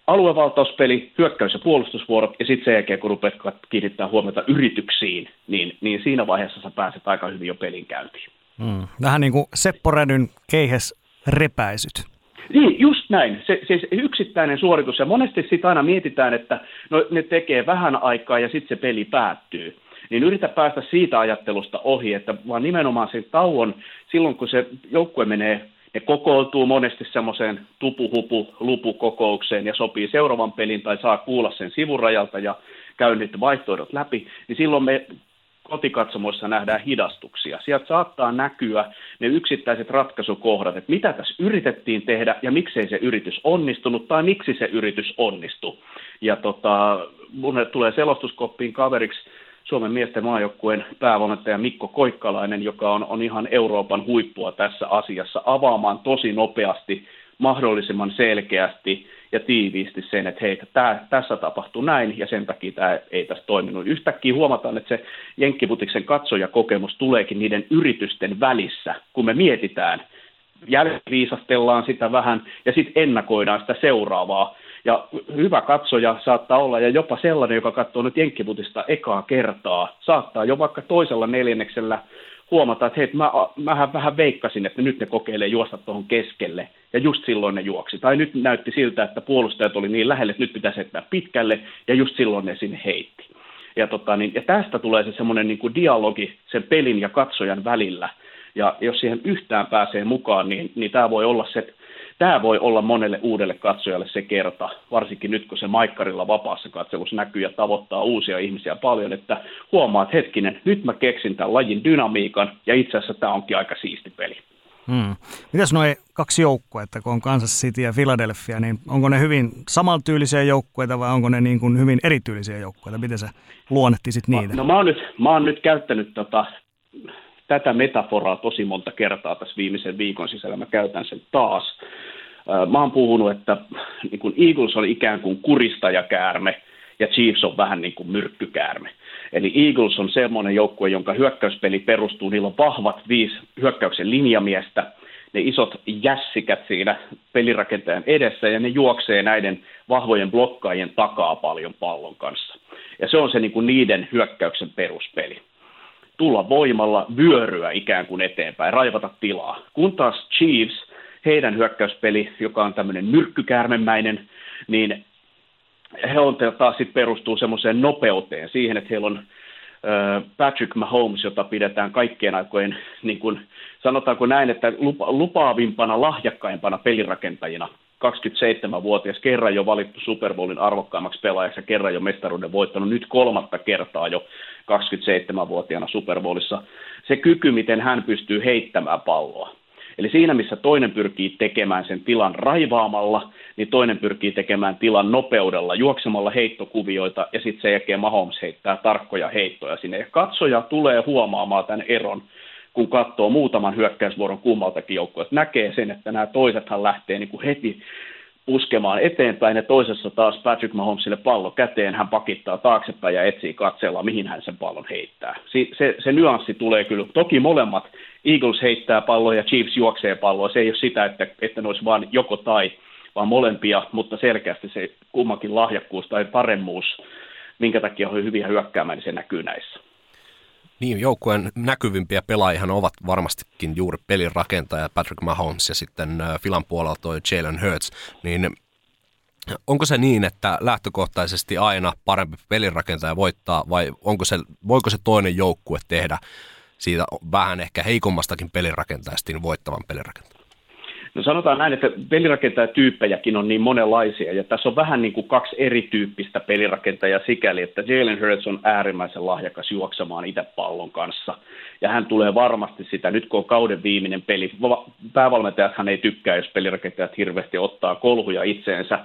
aluevaltauspeli, hyökkäys- ja puolustusvuorot, ja sitten sen jälkeen, kun rupeat kiinnittää huomiota yrityksiin, niin, niin siinä vaiheessa sä pääset aika hyvin jo pelin käyntiin. Mm. Vähän niin kuin Seppo Rädyn keihes repäisyt. Niin, just näin. Se, se yksittäinen suoritus, ja monesti sitä aina mietitään, että no, ne tekee vähän aikaa ja sitten se peli päättyy. Niin yritä päästä siitä ajattelusta ohi, että vaan nimenomaan sen tauon, silloin kun se joukkue menee, ne kokoontuu monesti semmoiseen tupu-hupu-lupu-kokoukseen ja sopii seuraavan pelin tai saa kuulla sen sivurajalta ja käy nyt vaihtoehdot läpi, niin silloin me kotikatsomoissa nähdään hidastuksia. Sieltä saattaa näkyä ne yksittäiset ratkaisukohdat, että mitä tässä yritettiin tehdä ja miksei se yritys onnistunut tai miksi se yritys onnistui. Ja tota, mun tulee selostuskoppiin kaveriksi Suomen miesten maajoukkueen päävalmentaja Mikko Koikkalainen, joka on, on ihan Euroopan huippua tässä asiassa, avaamaan tosi nopeasti, mahdollisimman selkeästi ja tiiviisti sen, että hei, tää, tässä tapahtuu näin ja sen takia tämä ei tässä toiminut. Yhtäkkiä huomataan, että se Jenkkiputiksen katsojakokemus tuleekin niiden yritysten välissä, kun me mietitään, jälkiviisastellaan sitä vähän ja sitten ennakoidaan sitä seuraavaa. Ja hyvä katsoja saattaa olla, ja jopa sellainen, joka katsoo nyt Jenkkiputista ekaa kertaa, saattaa jo vaikka toisella neljänneksellä huomata, että hei, mä, mähän vähän veikkasin, että nyt ne kokeilee juosta tuohon keskelle, ja just silloin ne juoksi. Tai nyt näytti siltä, että puolustajat oli niin lähelle, että nyt pitäisi heittää pitkälle, ja just silloin ne sinne heitti. Ja, tota, niin, ja tästä tulee se semmoinen niin kuin dialogi sen pelin ja katsojan välillä, ja jos siihen yhtään pääsee mukaan, niin, niin tämä voi olla se, Tämä voi olla monelle uudelle katsojalle se kerta, varsinkin nyt kun se maikkarilla vapaassa katselussa näkyy ja tavoittaa uusia ihmisiä paljon, että huomaat hetkinen, nyt mä keksin tämän lajin dynamiikan ja itse asiassa tämä onkin aika siisti peli. Hmm. Mitäs nuo kaksi joukkuetta, kun on Kansas City ja Philadelphia, niin onko ne hyvin samantyylisiä joukkueita vai onko ne niin kuin hyvin erityylisiä joukkueita? Miten sä luonnehtisit niitä? No mä oon nyt, mä oon nyt käyttänyt tota... tätä metaforaa tosi monta kertaa tässä viimeisen viikon sisällä, mä käytän sen taas. Mä oon puhunut, että niin kun Eagles on ikään kuin kuristajakäärme ja Chiefs on vähän niin kuin myrkkykäärme. Eli Eagles on semmoinen joukkue, jonka hyökkäyspeli perustuu, niillä on vahvat viisi hyökkäyksen linjamiestä, ne isot jässikät siinä pelirakentajan edessä ja ne juoksee näiden vahvojen blokkaajien takaa paljon pallon kanssa. Ja se on se niin kuin niiden hyökkäyksen peruspeli. Tulla voimalla, vyöryä ikään kuin eteenpäin, raivata tilaa. Kun taas Chiefs, heidän hyökkäyspeli, joka on tämmöinen myrkkykäärmemäinen, niin he on taas sit perustuu semmoiseen nopeuteen, siihen, että heillä on Patrick Mahomes, jota pidetään kaikkien aikojen, niin kuin, sanotaanko näin, että lupa, lupaavimpana, lahjakkaimpana pelirakentajina. kaksikymmentäseitsemänvuotias, kerran jo valittu Super Bowlin arvokkaimmaksi pelaajaksi ja kerran jo mestaruuden voittanut, nyt kolmatta kertaa jo kaksikymmentäseitsemänvuotiaana Super Bowlissa. Se kyky, miten hän pystyy heittämään palloa. Eli siinä, missä toinen pyrkii tekemään sen tilan raivaamalla, niin toinen pyrkii tekemään tilan nopeudella, juoksemalla heittokuvioita ja sitten sen jälkeen Mahomes heittää tarkkoja heittoja sinne. Ja katsoja tulee huomaamaan tämän eron, kun katsoo muutaman hyökkäysvuoron kummaltakin joukkueelta, näkee sen, että nämä toisethan lähtee niin kuin heti puskemaan eteenpäin, ja toisessa taas Patrick Mahomesille pallo käteen, hän pakittaa taaksepäin ja etsii katseella, mihin hän sen pallon heittää. Se, se, se nyanssi tulee kyllä. Toki molemmat, Eagles heittää palloa ja Chiefs juoksee palloa, se ei ole sitä, että, että ne olisi vain joko tai, vaan molempia, mutta selkeästi se kummankin lahjakkuus tai paremmuus, minkä takia on hyviä hyökkäämään, niin se näkyy näissä. Niin, joukkueen näkyvimpiä pelaajihan ovat varmastikin juuri pelin rakentaja Patrick Mahomes ja sitten Philan puolella toi Jalen Hurts. Niin onko se niin, että lähtökohtaisesti aina parempi pelin rakentaja voittaa vai onko se, voiko se toinen joukkue tehdä siitä vähän ehkä heikommastakin pelin rakentajasta niin voittavan pelin rakentajan? No sanotaan näin, että pelirakentajatyyppejäkin on niin monenlaisia, ja tässä on vähän niin kuin kaksi erityyppistä pelirakentajaa sikäli, että Jalen Hurts on äärimmäisen lahjakas juoksemaan itse pallon kanssa, ja hän tulee varmasti sitä, nyt kun on kauden viimeinen peli, päävalmentajathan ei tykkää, jos pelirakentajat hirveästi ottaa kolhuja itseensä,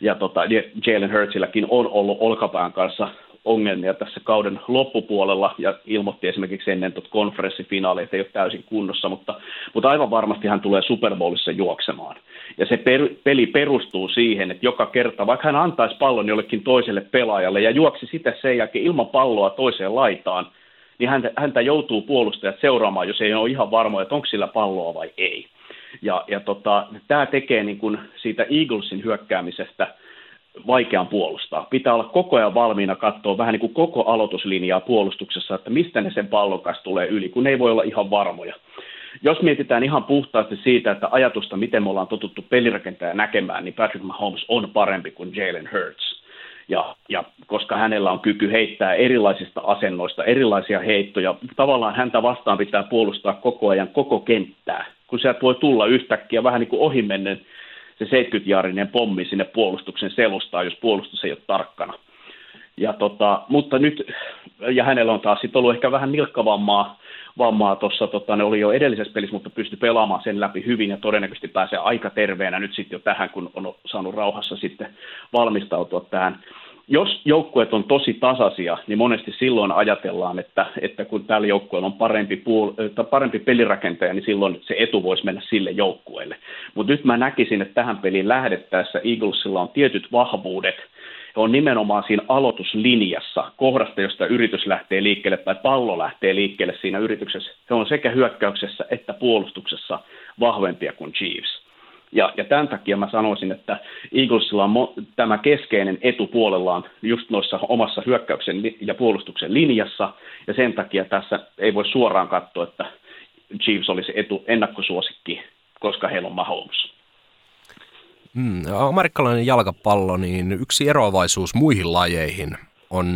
ja tota, Jalen Hurtsilläkin on ollut olkapään kanssa ongelmia tässä kauden loppupuolella, ja ilmoitti esimerkiksi ennen tuota konferenssifinaaleja, että ei ole täysin kunnossa, mutta, mutta aivan varmasti hän tulee Super Bowlissa juoksemaan. Ja se per, peli perustuu siihen, että joka kerta, vaikka hän antaisi pallon jollekin toiselle pelaajalle ja juoksi sitä sen jälkeen ilman palloa toiseen laitaan, niin häntä, häntä joutuu puolustajat seuraamaan, jos ei ole ihan varmoja, että onko sillä palloa vai ei. Ja, ja tota, tämä tekee niin kuin siitä Eaglesin hyökkäämisestä vaikean puolustaa. Pitää olla koko ajan valmiina katsoa vähän niin kuin koko aloituslinjaa puolustuksessa, että mistä ne sen pallon kanssa tulee yli, kun ne ei voi olla ihan varmoja. Jos mietitään ihan puhtaasti siitä, että ajatusta, miten me ollaan totuttu pelirakentaja näkemään, niin Patrick Mahomes on parempi kuin Jalen Hurts. Ja, ja koska hänellä on kyky heittää erilaisista asennoista, erilaisia heittoja, tavallaan häntä vastaan pitää puolustaa koko ajan koko kenttää, kun sieltä voi tulla yhtäkkiä vähän niin kuin ohimennen se seitsemänkymmentäjaarinen pommi sinne puolustuksen selustaa, jos puolustus ei ole tarkkana. Ja tota, mutta nyt, ja hänellä on taas sitten ollut ehkä vähän nilkkavammaa tuossa, tota, ne oli jo edellisessä pelissä, mutta pystyi pelaamaan sen läpi hyvin ja todennäköisesti pääsee aika terveenä nyt sitten jo tähän, kun on saanut rauhassa sitten valmistautua tähän. Jos joukkueet on tosi tasaisia, niin monesti silloin ajatellaan, että, että kun tällä joukkueella on parempi, puol- parempi pelirakentaja, niin silloin se etu voisi mennä sille joukkueelle. Mutta nyt mä näkisin, että tähän peliin lähdettäessä Eaglesilla on tietyt vahvuudet. He on nimenomaan siinä aloituslinjassa, kohdasta, josta yritys lähtee liikkeelle tai pallo lähtee liikkeelle siinä yrityksessä. Se on sekä hyökkäyksessä että puolustuksessa vahvempia kuin Chiefs. Ja, ja tämän takia mä sanoisin, että Eaglesilla on mo- tämä keskeinen etu puolellaan just noissa omassa hyökkäyksen li- ja puolustuksen linjassa, ja sen takia tässä ei voi suoraan katsoa, että Chiefs olisi etu ennakkosuosikki, koska heillä on Mahomes. Mm, amerikkalainen jalkapallo, niin yksi eroavaisuus muihin lajeihin on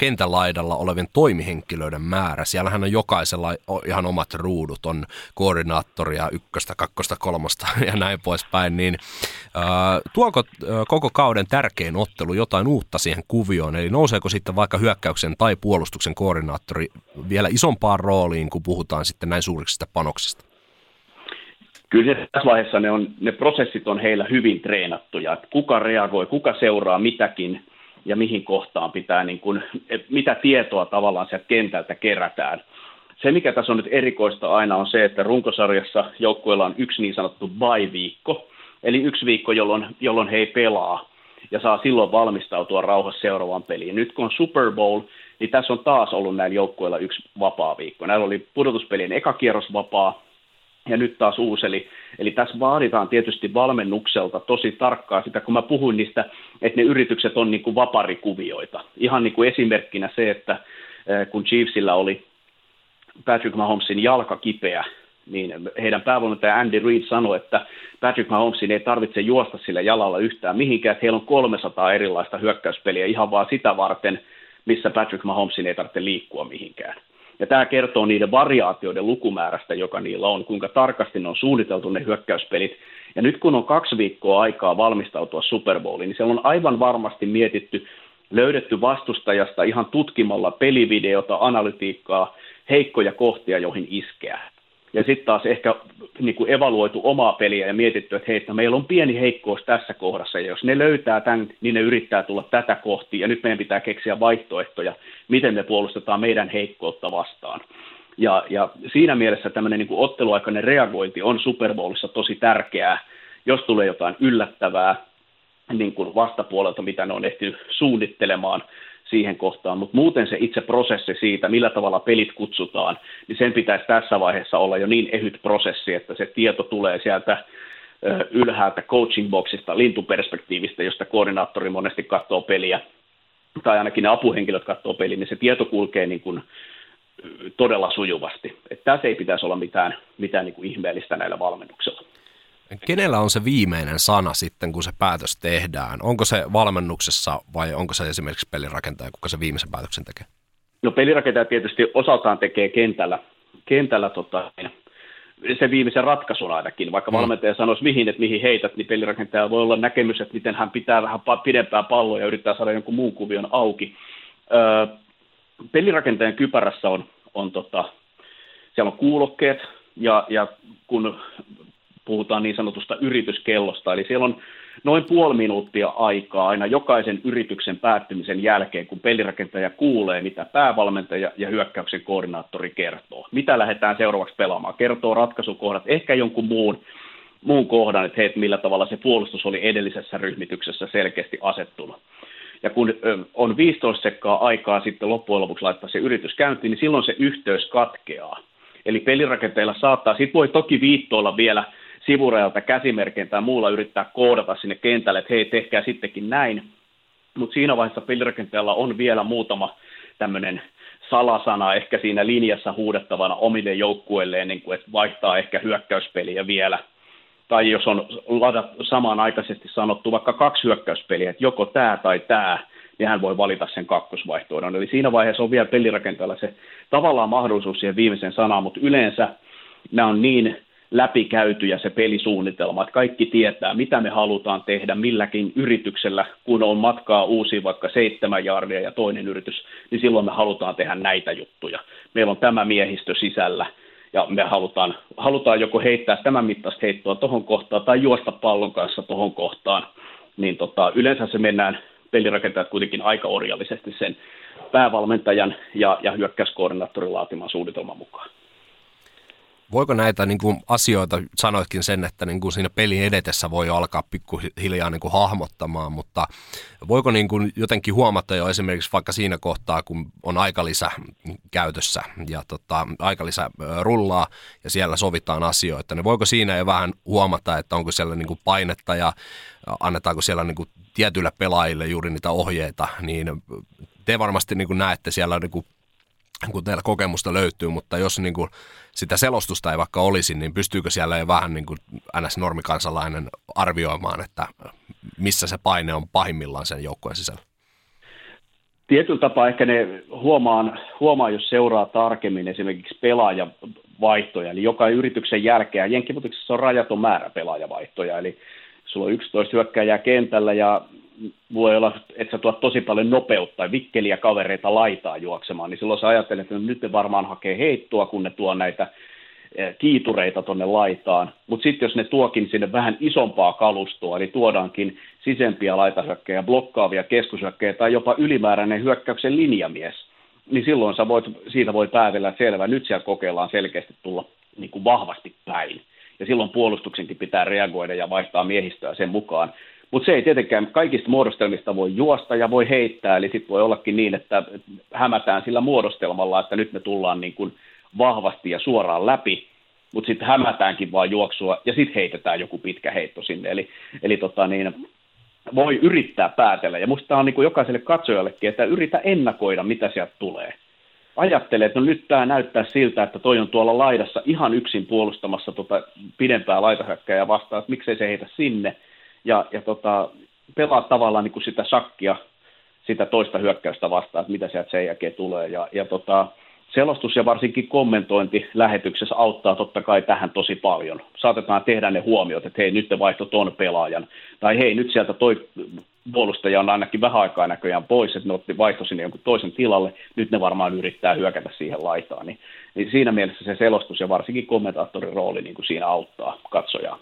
kentän laidalla olevien toimihenkilöiden määrä. Siellähän on jokaisella ihan omat ruudut, on koordinaattoria, ykköstä, kakkosta, kolmosta ja näin poispäin. Niin, äh, tuoko koko kauden tärkein ottelu jotain uutta siihen kuvioon? Eli nouseeko sitten vaikka hyökkäyksen tai puolustuksen koordinaattori vielä isompaan rooliin, kun puhutaan sitten näin suurista panoksista? Kyllä tässä vaiheessa ne, on, ne prosessit on heillä hyvin treenattuja. Kuka reagoi, kuka seuraa mitäkin ja mihin kohtaan pitää, niin kuin, mitä tietoa tavallaan sieltä kentältä kerätään. Se, mikä tässä on nyt erikoista aina, on se, että runkosarjassa joukkueella on yksi niin sanottu bye-viikko, eli yksi viikko, jolloin, jolloin he ei pelaa ja saa silloin valmistautua rauhassa seuraavaan peliin. Nyt kun on Super Bowl, niin tässä on taas ollut näillä joukkueilla yksi vapaa viikko. Näillä oli pudotuspelien eka kierros vapaa, ja nyt taas uusi, eli, eli tässä vaaditaan tietysti valmennukselta tosi tarkkaa sitä, kun mä puhuin niistä, että ne yritykset on niin kuin vaparikuvioita. Ihan niin kuin esimerkkinä se, että kun Chiefsillä oli Patrick Mahomesin jalka kipeä, niin heidän päävalmentaja Andy Reid sanoi, että Patrick Mahomesin ei tarvitse juosta sillä jalalla yhtään mihinkään, että heillä on kolmesataa erilaista hyökkäyspeliä ihan vaan sitä varten, missä Patrick Mahomesin ei tarvitse liikkua mihinkään. Ja tämä kertoo niiden variaatioiden lukumäärästä, joka niillä on, kuinka tarkasti ne on suunniteltu ne hyökkäyspelit. Ja nyt kun on kaksi viikkoa aikaa valmistautua Super Bowliin, niin siellä on aivan varmasti mietitty, löydetty vastustajasta ihan tutkimalla pelivideota, analytiikkaa, heikkoja kohtia, joihin iskeä. Ja sitten taas ehkä niin kuin evaluoitu omaa peliä ja mietitty, että hei, meillä on pieni heikkous tässä kohdassa, ja jos ne löytää tämän, niin ne yrittää tulla tätä kohti, ja nyt meidän pitää keksiä vaihtoehtoja, miten me puolustetaan meidän heikkoutta vastaan. Ja, ja siinä mielessä tämmöinen niin kuin otteluaikainen reagointi on Super Bowlissa tosi tärkeää, jos tulee jotain yllättävää niin kuin vastapuolelta, mitä ne on ehtinyt suunnittelemaan siihen kohtaan, mutta muuten se itse prosessi siitä, millä tavalla pelit kutsutaan, niin sen pitäisi tässä vaiheessa olla jo niin ehyt prosessi, että se tieto tulee sieltä ylhäältä coaching boxista, lintuperspektiivistä, josta koordinaattori monesti katsoo peliä, tai ainakin ne apuhenkilöt katsoo peliä, niin se tieto kulkee niin kuin todella sujuvasti. Että tässä ei pitäisi olla mitään, mitään niin kuin ihmeellistä näillä valmennuksilla. Kenellä on se viimeinen sana sitten, kun se päätös tehdään? Onko se valmennuksessa vai onko se esimerkiksi pelirakentaja, kuka se viimeisen päätöksen tekee? No pelirakentaja tietysti osaltaan tekee kentällä, kentällä tota, se viimeisen ratkaisun ainakin. Vaikka valmentaja sanoisi mihin, että mihin heität, niin pelirakentaja voi olla näkemys, että miten hän pitää vähän pidempää palloa ja yrittää saada jonkun muun kuvion auki. Öö, pelirakentajan kypärässä on, on tota, siellä on kuulokkeet ja, ja kun puhutaan niin sanotusta yrityskellosta, eli siellä on noin puoli minuuttia aikaa aina jokaisen yrityksen päättymisen jälkeen, kun pelirakentaja kuulee, mitä päävalmentaja ja hyökkäyksen koordinaattori kertoo. Mitä lähdetään seuraavaksi pelaamaan? Kertoo ratkaisukohdat, ehkä jonkun muun, muun kohdan, että hei, millä tavalla se puolustus oli edellisessä ryhmityksessä selkeästi asettunut. Ja kun on viisitoista sekkaa aikaa sitten loppujen lopuksi laittaa se yritys käyntiin, niin silloin se yhteys katkeaa. Eli pelirakenteilla saattaa, sit voi toki viittoilla vielä sivurajalta käsimerkein tai muulla yrittää koodata sinne kentälle, että hei, tehkää sittenkin näin. Mutta siinä vaiheessa pelirakenteella on vielä muutama tämmöinen salasana ehkä siinä linjassa huudettavana omille joukkueille ennen kuin et vaihtaa ehkä hyökkäyspeliä vielä. Tai jos on samanaikaisesti sanottu vaikka kaksi hyökkäyspeliä, että joko tämä tai tämä, niin hän voi valita sen kakkosvaihtoehdon. Eli siinä vaiheessa on vielä pelirakentajalla se tavallaan mahdollisuus siihen viimeiseen sanaan, mutta yleensä nämä on niin läpikäytyjä se pelisuunnitelma, että kaikki tietää, mitä me halutaan tehdä milläkin yrityksellä, kun on matkaa uusiin vaikka seitsemän jaardia ja toinen yritys, niin silloin me halutaan tehdä näitä juttuja. Meillä on tämä miehistö sisällä. Ja me halutaan, halutaan joko heittää tämän mittaista heittoa tuohon kohtaan tai juosta pallon kanssa tuohon kohtaan, niin tota, yleensä se mennään pelirakentajat kuitenkin aika orjallisesti sen päävalmentajan ja, ja hyökkäyskoordinaattorin laatiman suunnitelman mukaan. Voiko näitä niin kuin asioita, sanoitkin sen, että niin kuin siinä pelin edetessä voi alkaa pikkuhiljaa niin kuin hahmottamaan, mutta voiko niin kuin jotenkin huomata jo esimerkiksi vaikka siinä kohtaa, kun on aikalisä käytössä ja tota, aikalisä rullaa ja siellä sovitaan asioita, niin voiko siinä jo vähän huomata, että onko siellä niin kuin painetta ja annetaanko siellä niin kuin tietyille pelaajille juuri niitä ohjeita, niin te varmasti niin kuin näette siellä niin kuin kun teillä kokemusta löytyy, mutta jos niin kuin sitä selostusta ei vaikka olisi, niin pystyykö siellä jo vähän niin kuin N S-normikansalainen arvioimaan, että missä se paine on pahimmillaan sen joukkueen sisällä? Tietyllä tapaa ehkä ne huomaan, huomaa, jos seuraa tarkemmin esimerkiksi pelaajavaihtoja, eli joka yrityksen jälkeen, jenkkiputiksessa on rajaton määrä pelaajavaihtoja, eli sulla on yksitoista hyökkääjää kentällä ja voi olla, että sä tuot tosi paljon nopeutta tai vikkeliä kavereita laitaa juoksemaan, niin silloin sä ajattelet, että nyt ne varmaan hakee heittoa, kun ne tuo näitä kiitureita tuonne laitaan. Mutta sitten jos ne tuokin sinne vähän isompaa kalustoa, eli tuodaankin sisempiä laitahyökkäjä, blokkaavia keskushyökkäjä tai jopa ylimääräinen hyökkäyksen linjamies, niin silloin sä voit, siitä voi päätellä, että selvä, nyt siellä kokeillaan selkeästi tulla niin kuin vahvasti päin. Ja silloin puolustuksenkin pitää reagoida ja vaihtaa miehistöä sen mukaan. Mutta se ei tietenkään, kaikista muodostelmista voi juosta ja voi heittää, eli sitten voi ollakin niin, että hämätään sillä muodostelmalla, että nyt me tullaan niin kuin vahvasti ja suoraan läpi, mutta sitten hämätäänkin vaan juoksua ja sitten heitetään joku pitkä heitto sinne. Eli, eli tota niin, voi yrittää päätellä, ja musta on niin kuin jokaiselle katsojallekin, että yritä ennakoida, mitä sieltä tulee. Ajattelee, että no nyt tämä näyttää siltä, että toi on tuolla laidassa ihan yksin puolustamassa tota pidempää laitahyökkääjää vastaan, että miksei se heitä sinne. Ja, ja tota, pelaa tavallaan niin kuin sitä shakkia, sitä toista hyökkäystä vastaan, että mitä sieltä sen jälkeen tulee. Ja, ja tota, selostus ja varsinkin kommentointi lähetyksessä auttaa totta kai tähän tosi paljon. Saatetaan tehdä ne huomiot, että hei, nyt te vaihto ton pelaajan. Tai hei, nyt sieltä toi puolustaja on ainakin vähän aikaa näköjään pois, että ne otti vaihto sinne jonkun toisen tilalle. Nyt ne varmaan yrittää hyökätä siihen laitaan. Niin, niin siinä mielessä se selostus ja varsinkin kommentaattorin rooli niin kuin siinä auttaa katsojaa.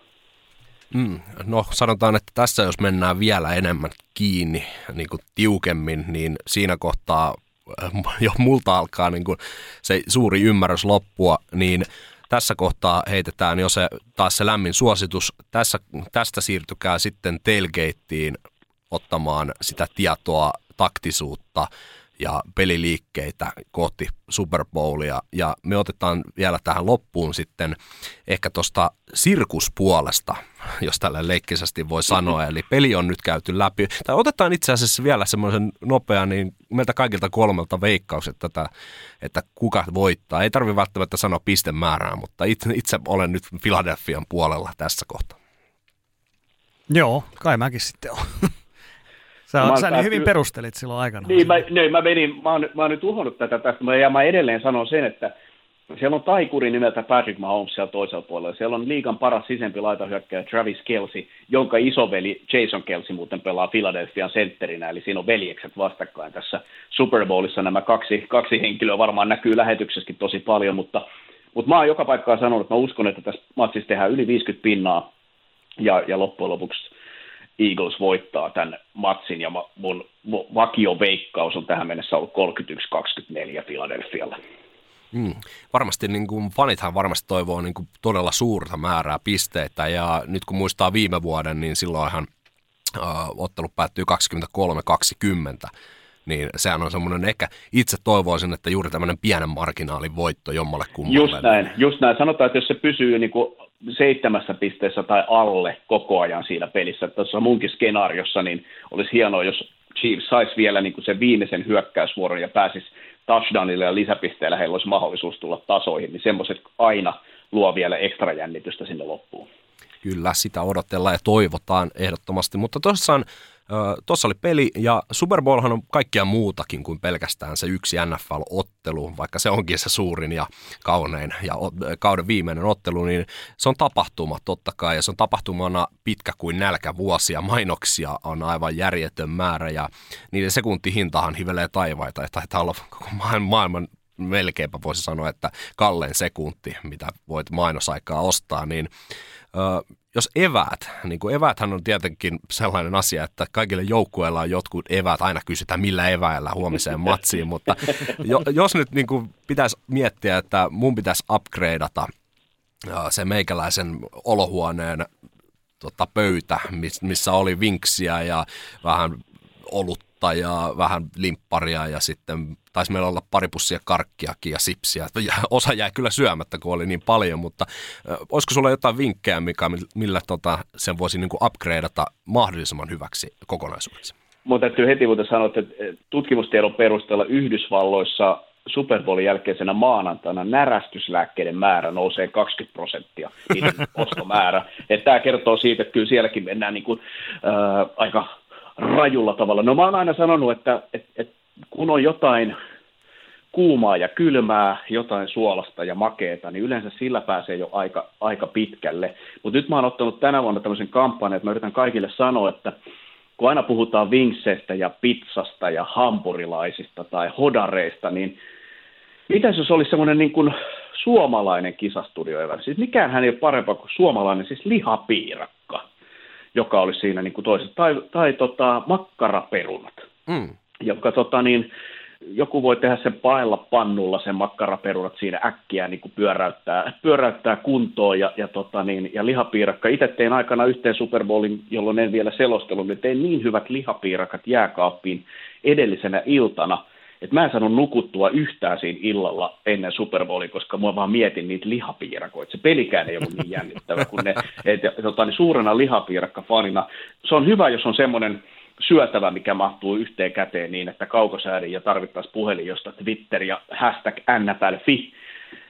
Mm, no sanotaan, että tässä jos mennään vielä enemmän kiinni niin kuin tiukemmin, niin siinä kohtaa jo multa alkaa niin kuin se suuri ymmärrys loppua, niin tässä kohtaa heitetään jo se, taas se lämmin suositus. Tässä, tästä siirtykää sitten tailgateen ottamaan sitä tietoa, taktisuutta ja peliliikkeitä kohti Super Bowlia. Ja me otetaan vielä tähän loppuun sitten ehkä tuosta sirkuspuolesta, jos tällä leikkisesti voi sanoa. Eli peli on nyt käyty läpi. Tai otetaan itse asiassa vielä semmoisen nopean, niin meiltä kaikilta kolmelta veikkaukset tätä, että kuka voittaa. Ei tarvitse välttämättä sanoa pistemäärää, mutta itse, itse olen nyt Philadelphian puolella tässä kohtaa. Joo, kai mäkin sitten on. Sä, on, sä niin hyvin perustelit silloin aikana. Niin, mä, niin, mä, menin, mä, oon, mä oon nyt uhonnut tätä tästä, ja mä edelleen sanon sen, että siellä on taikuri nimeltä Patrick Mahomes siellä toisella puolella. Siellä on liigan paras sisempi laitahyökkäjä Travis Kelce, jonka isoveli Jason Kelce muuten pelaa Philadelphian sentterinä, eli siinä on veljekset vastakkain tässä Super Bowlissa. Nämä kaksi, kaksi henkilöä varmaan näkyy lähetyksessäkin tosi paljon, mutta, mutta mä oon joka paikkaan sanonut, että mä uskon, että tässä matsissa tehdään yli viisikymmentä pinnaa, ja, ja loppujen lopuksi Eagles voittaa tämän matsin, ja mun vakioveikkaus on tähän mennessä ollut kolmekymmentäyksi kaksikymmentäneljä Philadelphialla. Mm. Varmasti niin kuin fanithan varmasti toivoo niin kuin todella suurta määrää pisteitä, ja nyt kun muistaa viime vuoden, niin silloinhan äh, ottelu päättyy kaksikymmentäkolme kaksikymmentä, niin sehän on semmoinen, ehkä itse toivoisin, että juuri tämmöinen pienen marginaalin voitto jommalle kummalle. Just näin, just näin. Sanotaan, että jos se pysyy niin kuin seitsemässä pisteessä tai alle koko ajan siinä pelissä, tässä munkin skenaariossa, niin olisi hienoa, jos Chiefs saisi vielä niin kuin sen viimeisen hyökkäysvuoron ja pääsisi touchdownille ja lisäpisteellä heillä olisi mahdollisuus tulla tasoihin, niin semmoiset aina luo vielä ekstra jännitystä sinne loppuun. Kyllä, sitä odotellaan ja toivotaan ehdottomasti, mutta tuossa oli peli, ja Super Bowlhan on kaikkea muutakin kuin pelkästään se yksi N F L-ottelu, vaikka se onkin se suurin ja kaunein ja kauden viimeinen ottelu, niin se on tapahtuma totta kai, ja se on tapahtumana pitkä kuin nälkävuosia, mainoksia on aivan järjetön määrä, ja niiden sekuntihintahan hivelee taivaita, ja taitaa olla koko maailman melkeinpä voisi sanoa, että kallein sekunti, mitä voit mainosaikaa ostaa, niin ö, jos eväät, niin kuin eväthän on tietenkin sellainen asia, että kaikille joukkueilla on jotkut eväät, aina kysytään millä eväillä huomiseen matsiin, mutta jo, jos nyt niin kuin pitäisi miettiä, että mun pitäisi upgradeata ö, se meikäläisen olohuoneen tota, pöytä, miss, missä oli vinksiä ja vähän olut, ja vähän limpparia ja sitten taisi meillä olla pari pussia karkkiakin ja sipsiä. Osa jäi kyllä syömättä, kun oli niin paljon, mutta olisiko sulla jotain vinkkejä, Mika, millä tota sen voisi niin kuin upgradeata mahdollisimman hyväksi kokonaisuudeksi? Mun täytyy heti muuten sanoa, että tutkimustiedon perusteella Yhdysvalloissa Super Bowlin jälkeisenä maanantaina närästyslääkkeiden määrä nousee kaksikymmentä prosenttia, niiden ostomäärä. Tämä kertoo siitä, että kyllä sielläkin mennään niin kuin, äh, aika rajulla tavalla. No mä oon aina sanonut, että, että, että kun on jotain kuumaa ja kylmää, jotain suolasta ja makeeta, niin yleensä sillä pääsee jo aika, aika pitkälle. Mutta nyt mä oon ottanut tänä vuonna tämmöisen kampanjan, että mä yritän kaikille sanoa, että kun aina puhutaan vinkseistä ja pizzasta ja hampurilaisista tai hodareista, niin mitäs jos olisi semmoinen niin kuin suomalainen kisastudioevä? Siis mikäänhän ei ole parempaa kuin suomalainen, siis lihapiirakka, joka olisi siinä niin kuin toisessa, tai, tai tota, makkaraperunat, mm. joka tota, niin, joku voi tehdä sen paella pannulla sen makkaraperunat siinä äkkiä niin kuin pyöräyttää, pyöräyttää kuntoon, ja, ja, tota, niin, ja lihapiirakka. Itse tein aikana yhteen Super Bowlin, jolloin en vielä selostellut, niin tein niin hyvät lihapiirakat jääkaappiin edellisenä iltana, että mä en saanut nukuttua yhtään siinä illalla ennen Super Bowlia, koska mä vaan mietin niitä lihapiirakoita. Se pelikään ei ollut niin jännittävä kuin ne, et, tota, niin suurena lihapiirakkafanina. Se on hyvä, jos on semmoinen syötävä, mikä mahtuu yhteen käteen niin, että kaukosäädin ja tarvittaisiin puhelin, josta Twitter ja hashtag N F L F I,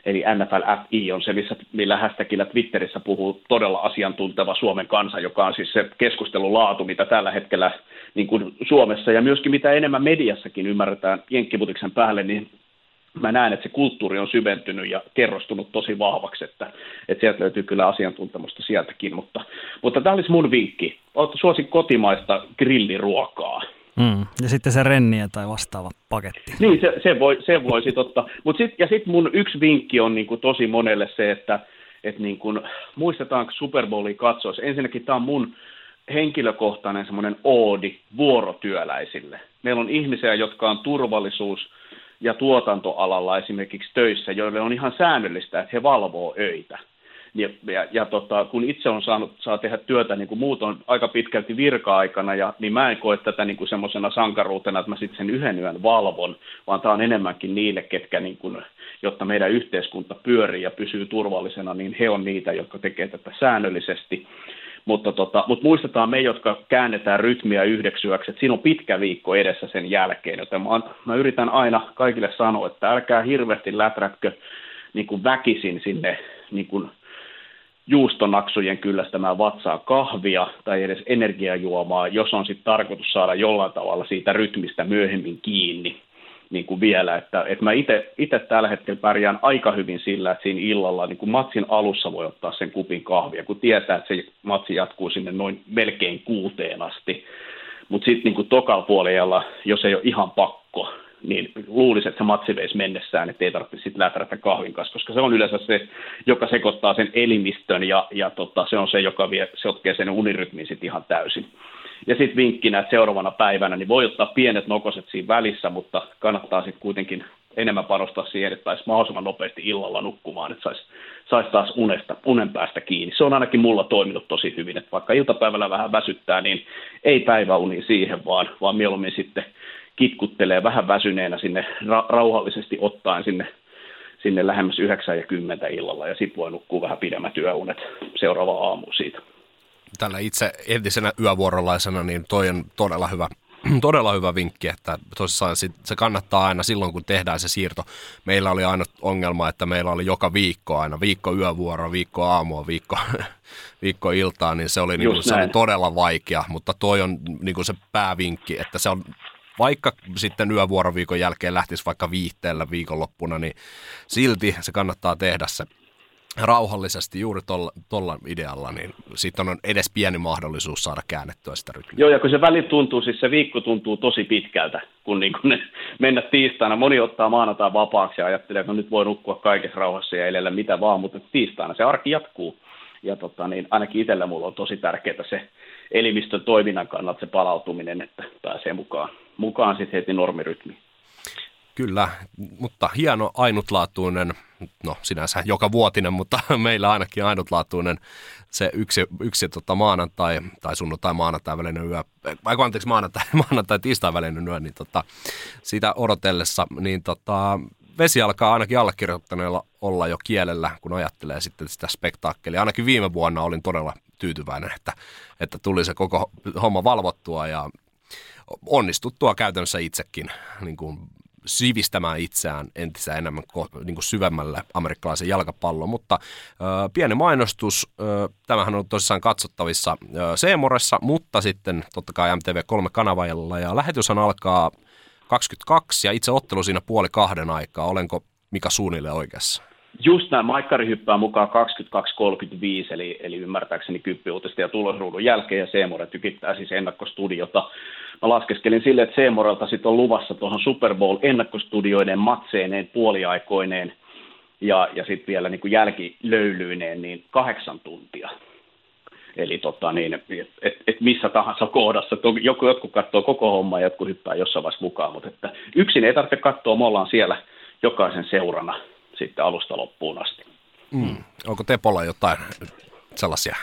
eli N F L F I on se, missä, millä hashtagillä Twitterissä puhuu todella asiantunteva Suomen kansa, joka on siis se keskustelulaatu, mitä tällä hetkellä niin kuin Suomessa ja myöskin mitä enemmän mediassakin ymmärretään jenkkiputiksen päälle, niin mä näen, että se kulttuuri on syventynyt ja kerrostunut tosi vahvaksi, että, että sieltä löytyy kyllä asiantuntemusta sieltäkin, mutta, mutta tämä olisi mun vinkki. Suosi kotimaista grilliruokaa. Mm. Ja sitten se renniä tai vastaava paketti. Niin, se, se voi, se voi sit ottaa. Mut sit, ja sitten mun yksi vinkki on niinku tosi monelle se, että et niinku, muistetaanko Super Bowlia katsoessa. Ensinnäkin tämä on mun henkilökohtainen semmoinen oodi vuorotyöläisille. Meillä on ihmisiä, jotka on turvallisuus- ja tuotantoalalla esimerkiksi töissä, joille on ihan säännöllistä, että he valvoo öitä. Ja, ja, ja tota, kun itse on saanut, saa tehdä työtä niin kuin muut on aika pitkälti virka-aikana, ja, niin mä en koe tätä niin kuin semmoisena sankaruutena, että mä sitten sen yhden yön valvon, vaan tämä on enemmänkin niille, ketkä, niin kuin, jotta meidän yhteiskunta pyörii ja pysyy turvallisena, niin he on niitä, jotka tekee tätä säännöllisesti. Mutta, tota, mutta muistetaan me, jotka käännetään rytmiä yhdeksi yöksi, että siinä on pitkä viikko edessä sen jälkeen, joten mä, mä yritän aina kaikille sanoa, että älkää hirveästi läträtkö niin kuin väkisin sinne niin kuin juustonaksujen kyllästämään vatsaa kahvia tai edes energiajuomaa, jos on sitten tarkoitus saada jollain tavalla siitä rytmistä myöhemmin kiinni niin kuin vielä. Että, että mä itse tällä hetkellä pärjään aika hyvin sillä, että siinä illalla niin kuin matsin alussa voi ottaa sen kupin kahvia, kun tietää, että se matsi jatkuu sinne noin melkein kuuteen asti. Mutta sitten niin kuin tokalla puolella, jos ei ole ihan pakko, niin luulisi, että se matsi veisi mennessään, että ei tarvitse sitten läträtä kahvin kanssa, koska se on yleensä se, joka sekoittaa sen elimistön, ja, ja tota, se on se, joka vie, sotkee sen unirytmiin sitten ihan täysin. Ja sitten vinkkinä, että seuraavana päivänä niin voi ottaa pienet nokoset siinä välissä, mutta kannattaa sitten kuitenkin enemmän panostaa siihen, että taisi mahdollisimman nopeasti illalla nukkumaan, että saisi sais taas unesta, unen päästä kiinni. Se on ainakin mulla toiminut tosi hyvin, että vaikka iltapäivällä vähän väsyttää, niin ei päiväuni siihen, vaan, vaan mieluummin sitten kitkuttelee vähän väsyneenä sinne ra- rauhallisesti ottaen sinne, sinne lähemmäs yhdeksän ja kymmenen illalla, ja sitten voi nukkua vähän pidemmät yöunet seuraava aamu siitä. Tällä itse entisenä yövuorolaisena, niin toi on todella hyvä, todella hyvä vinkki, että tosissaan sit se kannattaa aina silloin, kun tehdään se siirto. Meillä oli aina ongelma, että meillä oli joka viikko aina, viikko yövuoro, viikko aamua, viikko, viikko iltaa, niin, se oli, niin kuin, se oli todella vaikea, mutta toi on niin kuin se päävinkki, että se on, vaikka sitten yövuoroviikon jälkeen lähtisi vaikka viihteellä viikonloppuna, niin silti se kannattaa tehdä se rauhallisesti juuri tuolla idealla, niin siitä on edes pieni mahdollisuus saada käännettyä sitä rytmiä. Joo, ja kun se väli tuntuu, siis se viikko tuntuu tosi pitkältä, kun niin kun mennä tiistaina. Moni ottaa maanantain vapaaksi ja ajattelee, että nyt voi nukkua kaikessa rauhassa ja elellä mitä vaan, mutta tiistaina se arki jatkuu. Ja tota, niin ainakin itsellä mulla on tosi tärkeää se elimistön toiminnan kannalta se palautuminen, että pääsee mukaan, mukaan sitten heti normirytmiin. Kyllä, mutta hieno ainutlaatuinen, no sinänsä joka vuotinen, mutta meillä ainakin ainutlaatuinen se yksi, yksi tota maanantai tai sunnuntai maanantai välinen yö, vai anteeksi maanantai, maanantai tiistai välinen yö, niin tota, sitä odotellessa, niin tota, vesi alkaa ainakin allekirjoittaneella olla jo kielellä, kun ajattelee sitten sitä spektaakkelia. Ainakin viime vuonna olin todella tyytyväinen, että, että tuli se koko homma valvottua ja onnistuttua käytännössä itsekin niin kuin sivistämään itseään entistä enemmän niin kuin syvemmälle amerikkalaisen jalkapallon, mutta ö, pieni mainostus, ö, tämähän on tosissaan katsottavissa ö, Seamoressa, mutta sitten totta kai M T V kolme -kanavalla ja lähetyshän alkaa kaksikymmentäkaksi ja itse ottelu siinä puoli kahden aikaa, olenko Mika suunnilleen oikeassa? Just näin, Maikkari hyppää mukaan kaksikymmentäkaksi kolmekymmentäviisi, eli, eli ymmärtääkseni kyppiuutista ja tulosruudun jälkeen, ja Seamore tykittää siis ennakkostudiota. Mä laskeskelin sille, että Seamorelta sitten on luvassa tuohon Super Bowl -ennakkostudioiden matseineen, puoliaikoineen ja, ja sitten vielä niin kuin jälkilöylyineen niin kahdeksan tuntia. Eli tota niin, että et, et missä tahansa kohdassa, joku, jotkut katsoo koko hommaa ja jotkut hyppää jossain vaiheessa mukaan, mutta että yksin ei tarvitse katsoa, me ollaan siellä jokaisen seurana sitten alusta loppuun asti. Mm. Onko Tepolla jotain sellaisia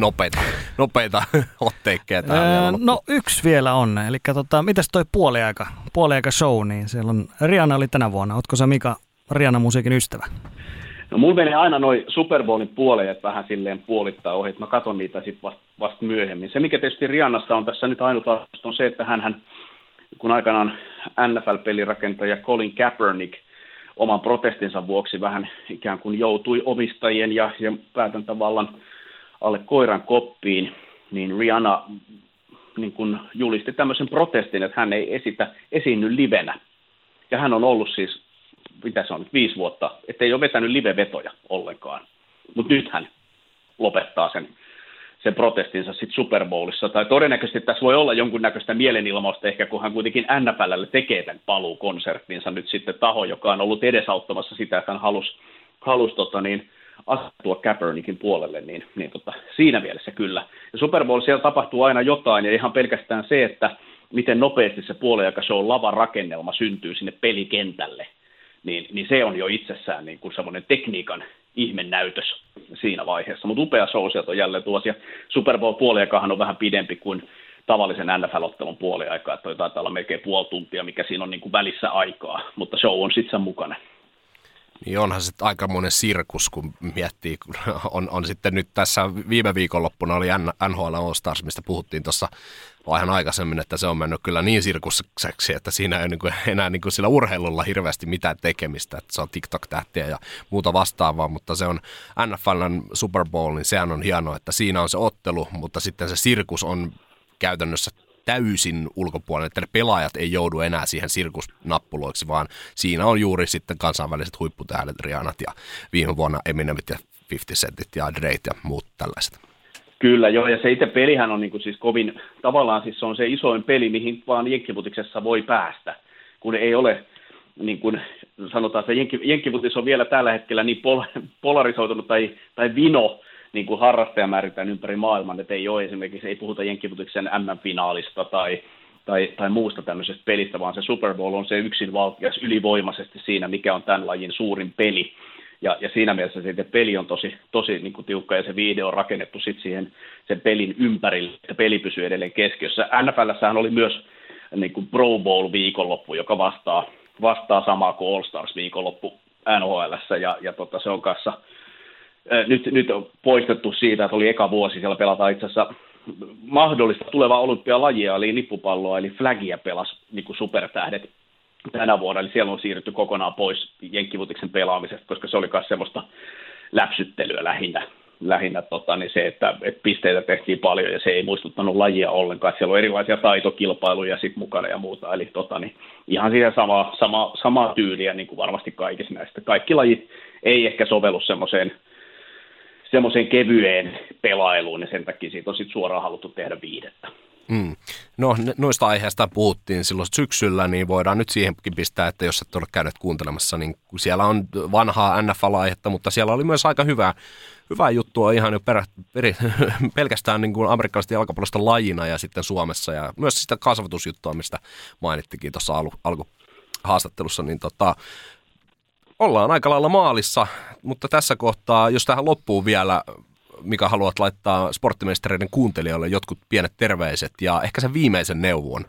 nopeita, nopeita otteikkeja tähän? Öö, no yksi vielä on, eli tota, mitäs toi puoliaika, puoliaika show, niin siellä on, Rihanna oli tänä vuonna, ootko sä Mika Rihanna-musiikin ystävä? No mulla menee aina noi Super Bowlin puoleet vähän silleen puolittaa ohi, että mä katson niitä sitten vasta vast myöhemmin. Se mikä tietysti Rihannassa on tässä nyt ainutlaatuista on se, että hänhän, kun aikanaan N F L-pelirakentaja Colin Kaepernick oman protestinsa vuoksi vähän ikään kuin joutui omistajien ja, ja päätön tavallaan alle koiran koppiin, niin Rihanna niin kun julisti tämmöisen protestin, että hän ei esitä, esiinny livenä. Ja hän on ollut siis, mitä se on nyt, viisi vuotta, ettei ole vetänyt live-vetoja ollenkaan. Mutta nyt hän lopettaa sen, sen protestinsa sitten Super Bowlissa. Tai todennäköisesti tässä voi olla jonkunnäköistä mielenilmausta ehkä, kun hän kuitenkin N F L:lle tekee tämän paluukonserttinsa nyt sitten taho, joka on ollut edesauttamassa sitä, että hän halusi, halusi tota niin, astua Kaepernickin puolelle, niin, niin tota, siinä mielessä kyllä. Ja Super Bowl, siellä tapahtuu aina jotain, ja ihan pelkästään se, että miten nopeasti se puoliaikashow lavarakennelma syntyy sinne pelikentälle, niin, niin se on jo itsessään niin kuin semmoinen tekniikan ihmennäytös siinä vaiheessa. Mutta upea show sieltä on jälleen tuossa, ja Super Bowl puoliaikahan on vähän pidempi kuin tavallisen N F L-ottelun puoliaikaa, että toi taitaa olla melkein puoli tuntia, mikä siinä on niin kuin välissä aikaa, mutta show on sitten mukana. Niin onhan se aikamoinen sirkus, kun miettii, kun on, on sitten nyt tässä viime viikonloppuna oli N H L All Stars, mistä puhuttiin tuossa vähän aikaisemmin, että se on mennyt kyllä niin sirkuseksi, että siinä ei ole enää niin kuin sillä urheilulla hirveästi mitään tekemistä, että se on TikTok-tähtiä ja muuta vastaavaa, mutta se on N F L:n Super Bowl, niin sehän on hienoa, että siinä on se ottelu, mutta sitten se sirkus on käytännössä täysin ulkopuolella, että ne pelaajat ei joudu enää siihen sirkusnappuloiksi, vaan siinä on juuri sitten kansainväliset huipputähdet, Rihanat ja viime vuonna Eminemit ja viisikymmentä centit ja Dreit ja muut tällaiset. Kyllä, joo, ja se itse pelihän on niin kuin siis kovin, tavallaan siis se on se isoin peli, mihin vaan jenkkifutiksessa voi päästä, kun ei ole, niin kuin sanotaan, että jenkkifutis on vielä tällä hetkellä niin pol- polarisoitunut tai, tai vino, niin kuin harrastajamääritään ympäri maailman, että ei ole esimerkiksi, ei puhuta jenkkifutiksen M M-finaalista tai, tai, tai muusta tämmöisestä pelistä, vaan se Super Bowl on se yksinvaltias ylivoimaisesti siinä, mikä on tämän lajin suurin peli. Ja, ja siinä mielessä se peli on tosi, tosi niin kuin tiukka ja se video on rakennettu sitten siihen sen pelin ympärille, että peli pysyy edelleen keskiössä. N F L:ssähän oli myös niin kuin Pro Bowl-viikonloppu, joka vastaa, vastaa samaa kuin All Stars-viikonloppu N H L:ssä ja, ja tota, se on kanssa ää, nyt, nyt on poistettu siitä, että oli eka vuosi, siellä pelataan itse asiassa mahdollista tulevaa olympialajia, eli lippupalloa, eli flagia pelasi niin kuin supertähdet tänä vuonna, eli siellä on siirrytty kokonaan pois jenkkifutiksen pelaamisesta, koska se oli myös semmoista läpsyttelyä lähinnä, lähinnä tota, niin se, että et pisteitä tehtiin paljon ja se ei muistuttanut lajia ollenkaan. Siellä on erilaisia taitokilpailuja sit mukana ja muuta, eli tota, niin ihan siihen samaa, samaa, samaa tyyliä niin kuin varmasti kaikissa näistä. Kaikki lajit ei ehkä sovellu semmoiseen semmoiseen kevyeen pelailuun ja sen takia siitä on sit suoraan haluttu tehdä viihdettä. Mm. No noista aiheista puhuttiin silloin syksyllä, niin voidaan nyt siihenkin pistää, että jos et ole käynyt kuuntelemassa, niin siellä on vanhaa N F L-aihetta, mutta siellä oli myös aika hyvää, hyvää juttua ihan jo perä, peri, pelkästään niin kuin amerikkalaisten jalkapallosta lajina ja sitten Suomessa ja myös sitä kasvatusjuttua, mistä mainittikin tuossa al- alkuhaastattelussa, niin tota, ollaan aika lailla maalissa, mutta tässä kohtaa, jos tähän loppuun vielä Mika, haluat laittaa sporttimeistereiden kuuntelijoille jotkut pienet terveiset ja ehkä sen viimeisen neuvon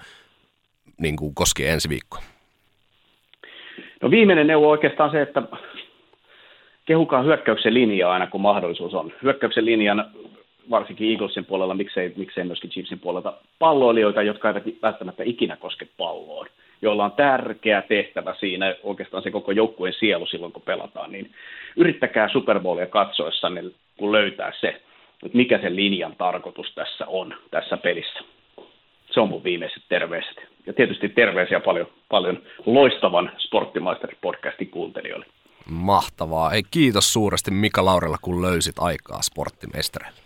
niin kuin koskee ensi viikkoa? No viimeinen neuvo on oikeastaan se, että kehukaa hyökkäyksen linjaa aina kun mahdollisuus on. Hyökkäyksen linjan, varsinkin Eaglesin puolella, miksei, miksei myöskin Chiefsin puolelta, palloilijoita, jotka eivät välttämättä ikinä koske palloon, joilla on tärkeä tehtävä siinä, oikeastaan se koko joukkueen sielu silloin, kun pelataan, niin yrittäkää Super Bowlia katsoessanne, kun löytää se, että mikä sen linjan tarkoitus tässä on, tässä pelissä. Se on mun viimeiset terveiset. Ja tietysti terveisiä paljon, paljon loistavan Sporttimaisterit-podcastin kuuntelijoille. Mahtavaa. Hei, kiitos suuresti Mika Laurila, kun löysit aikaa Sporttimeistereille.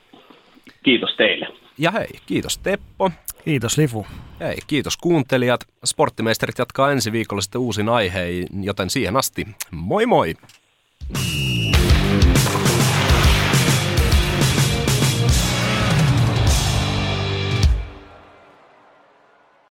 Kiitos teille. Ja hei, kiitos Teppo. Kiitos Lifu. Hei, kiitos kuuntelijat. Sporttimeisterit jatkaa ensi viikolla sitten uusin aiheen, joten siihen asti moi moi!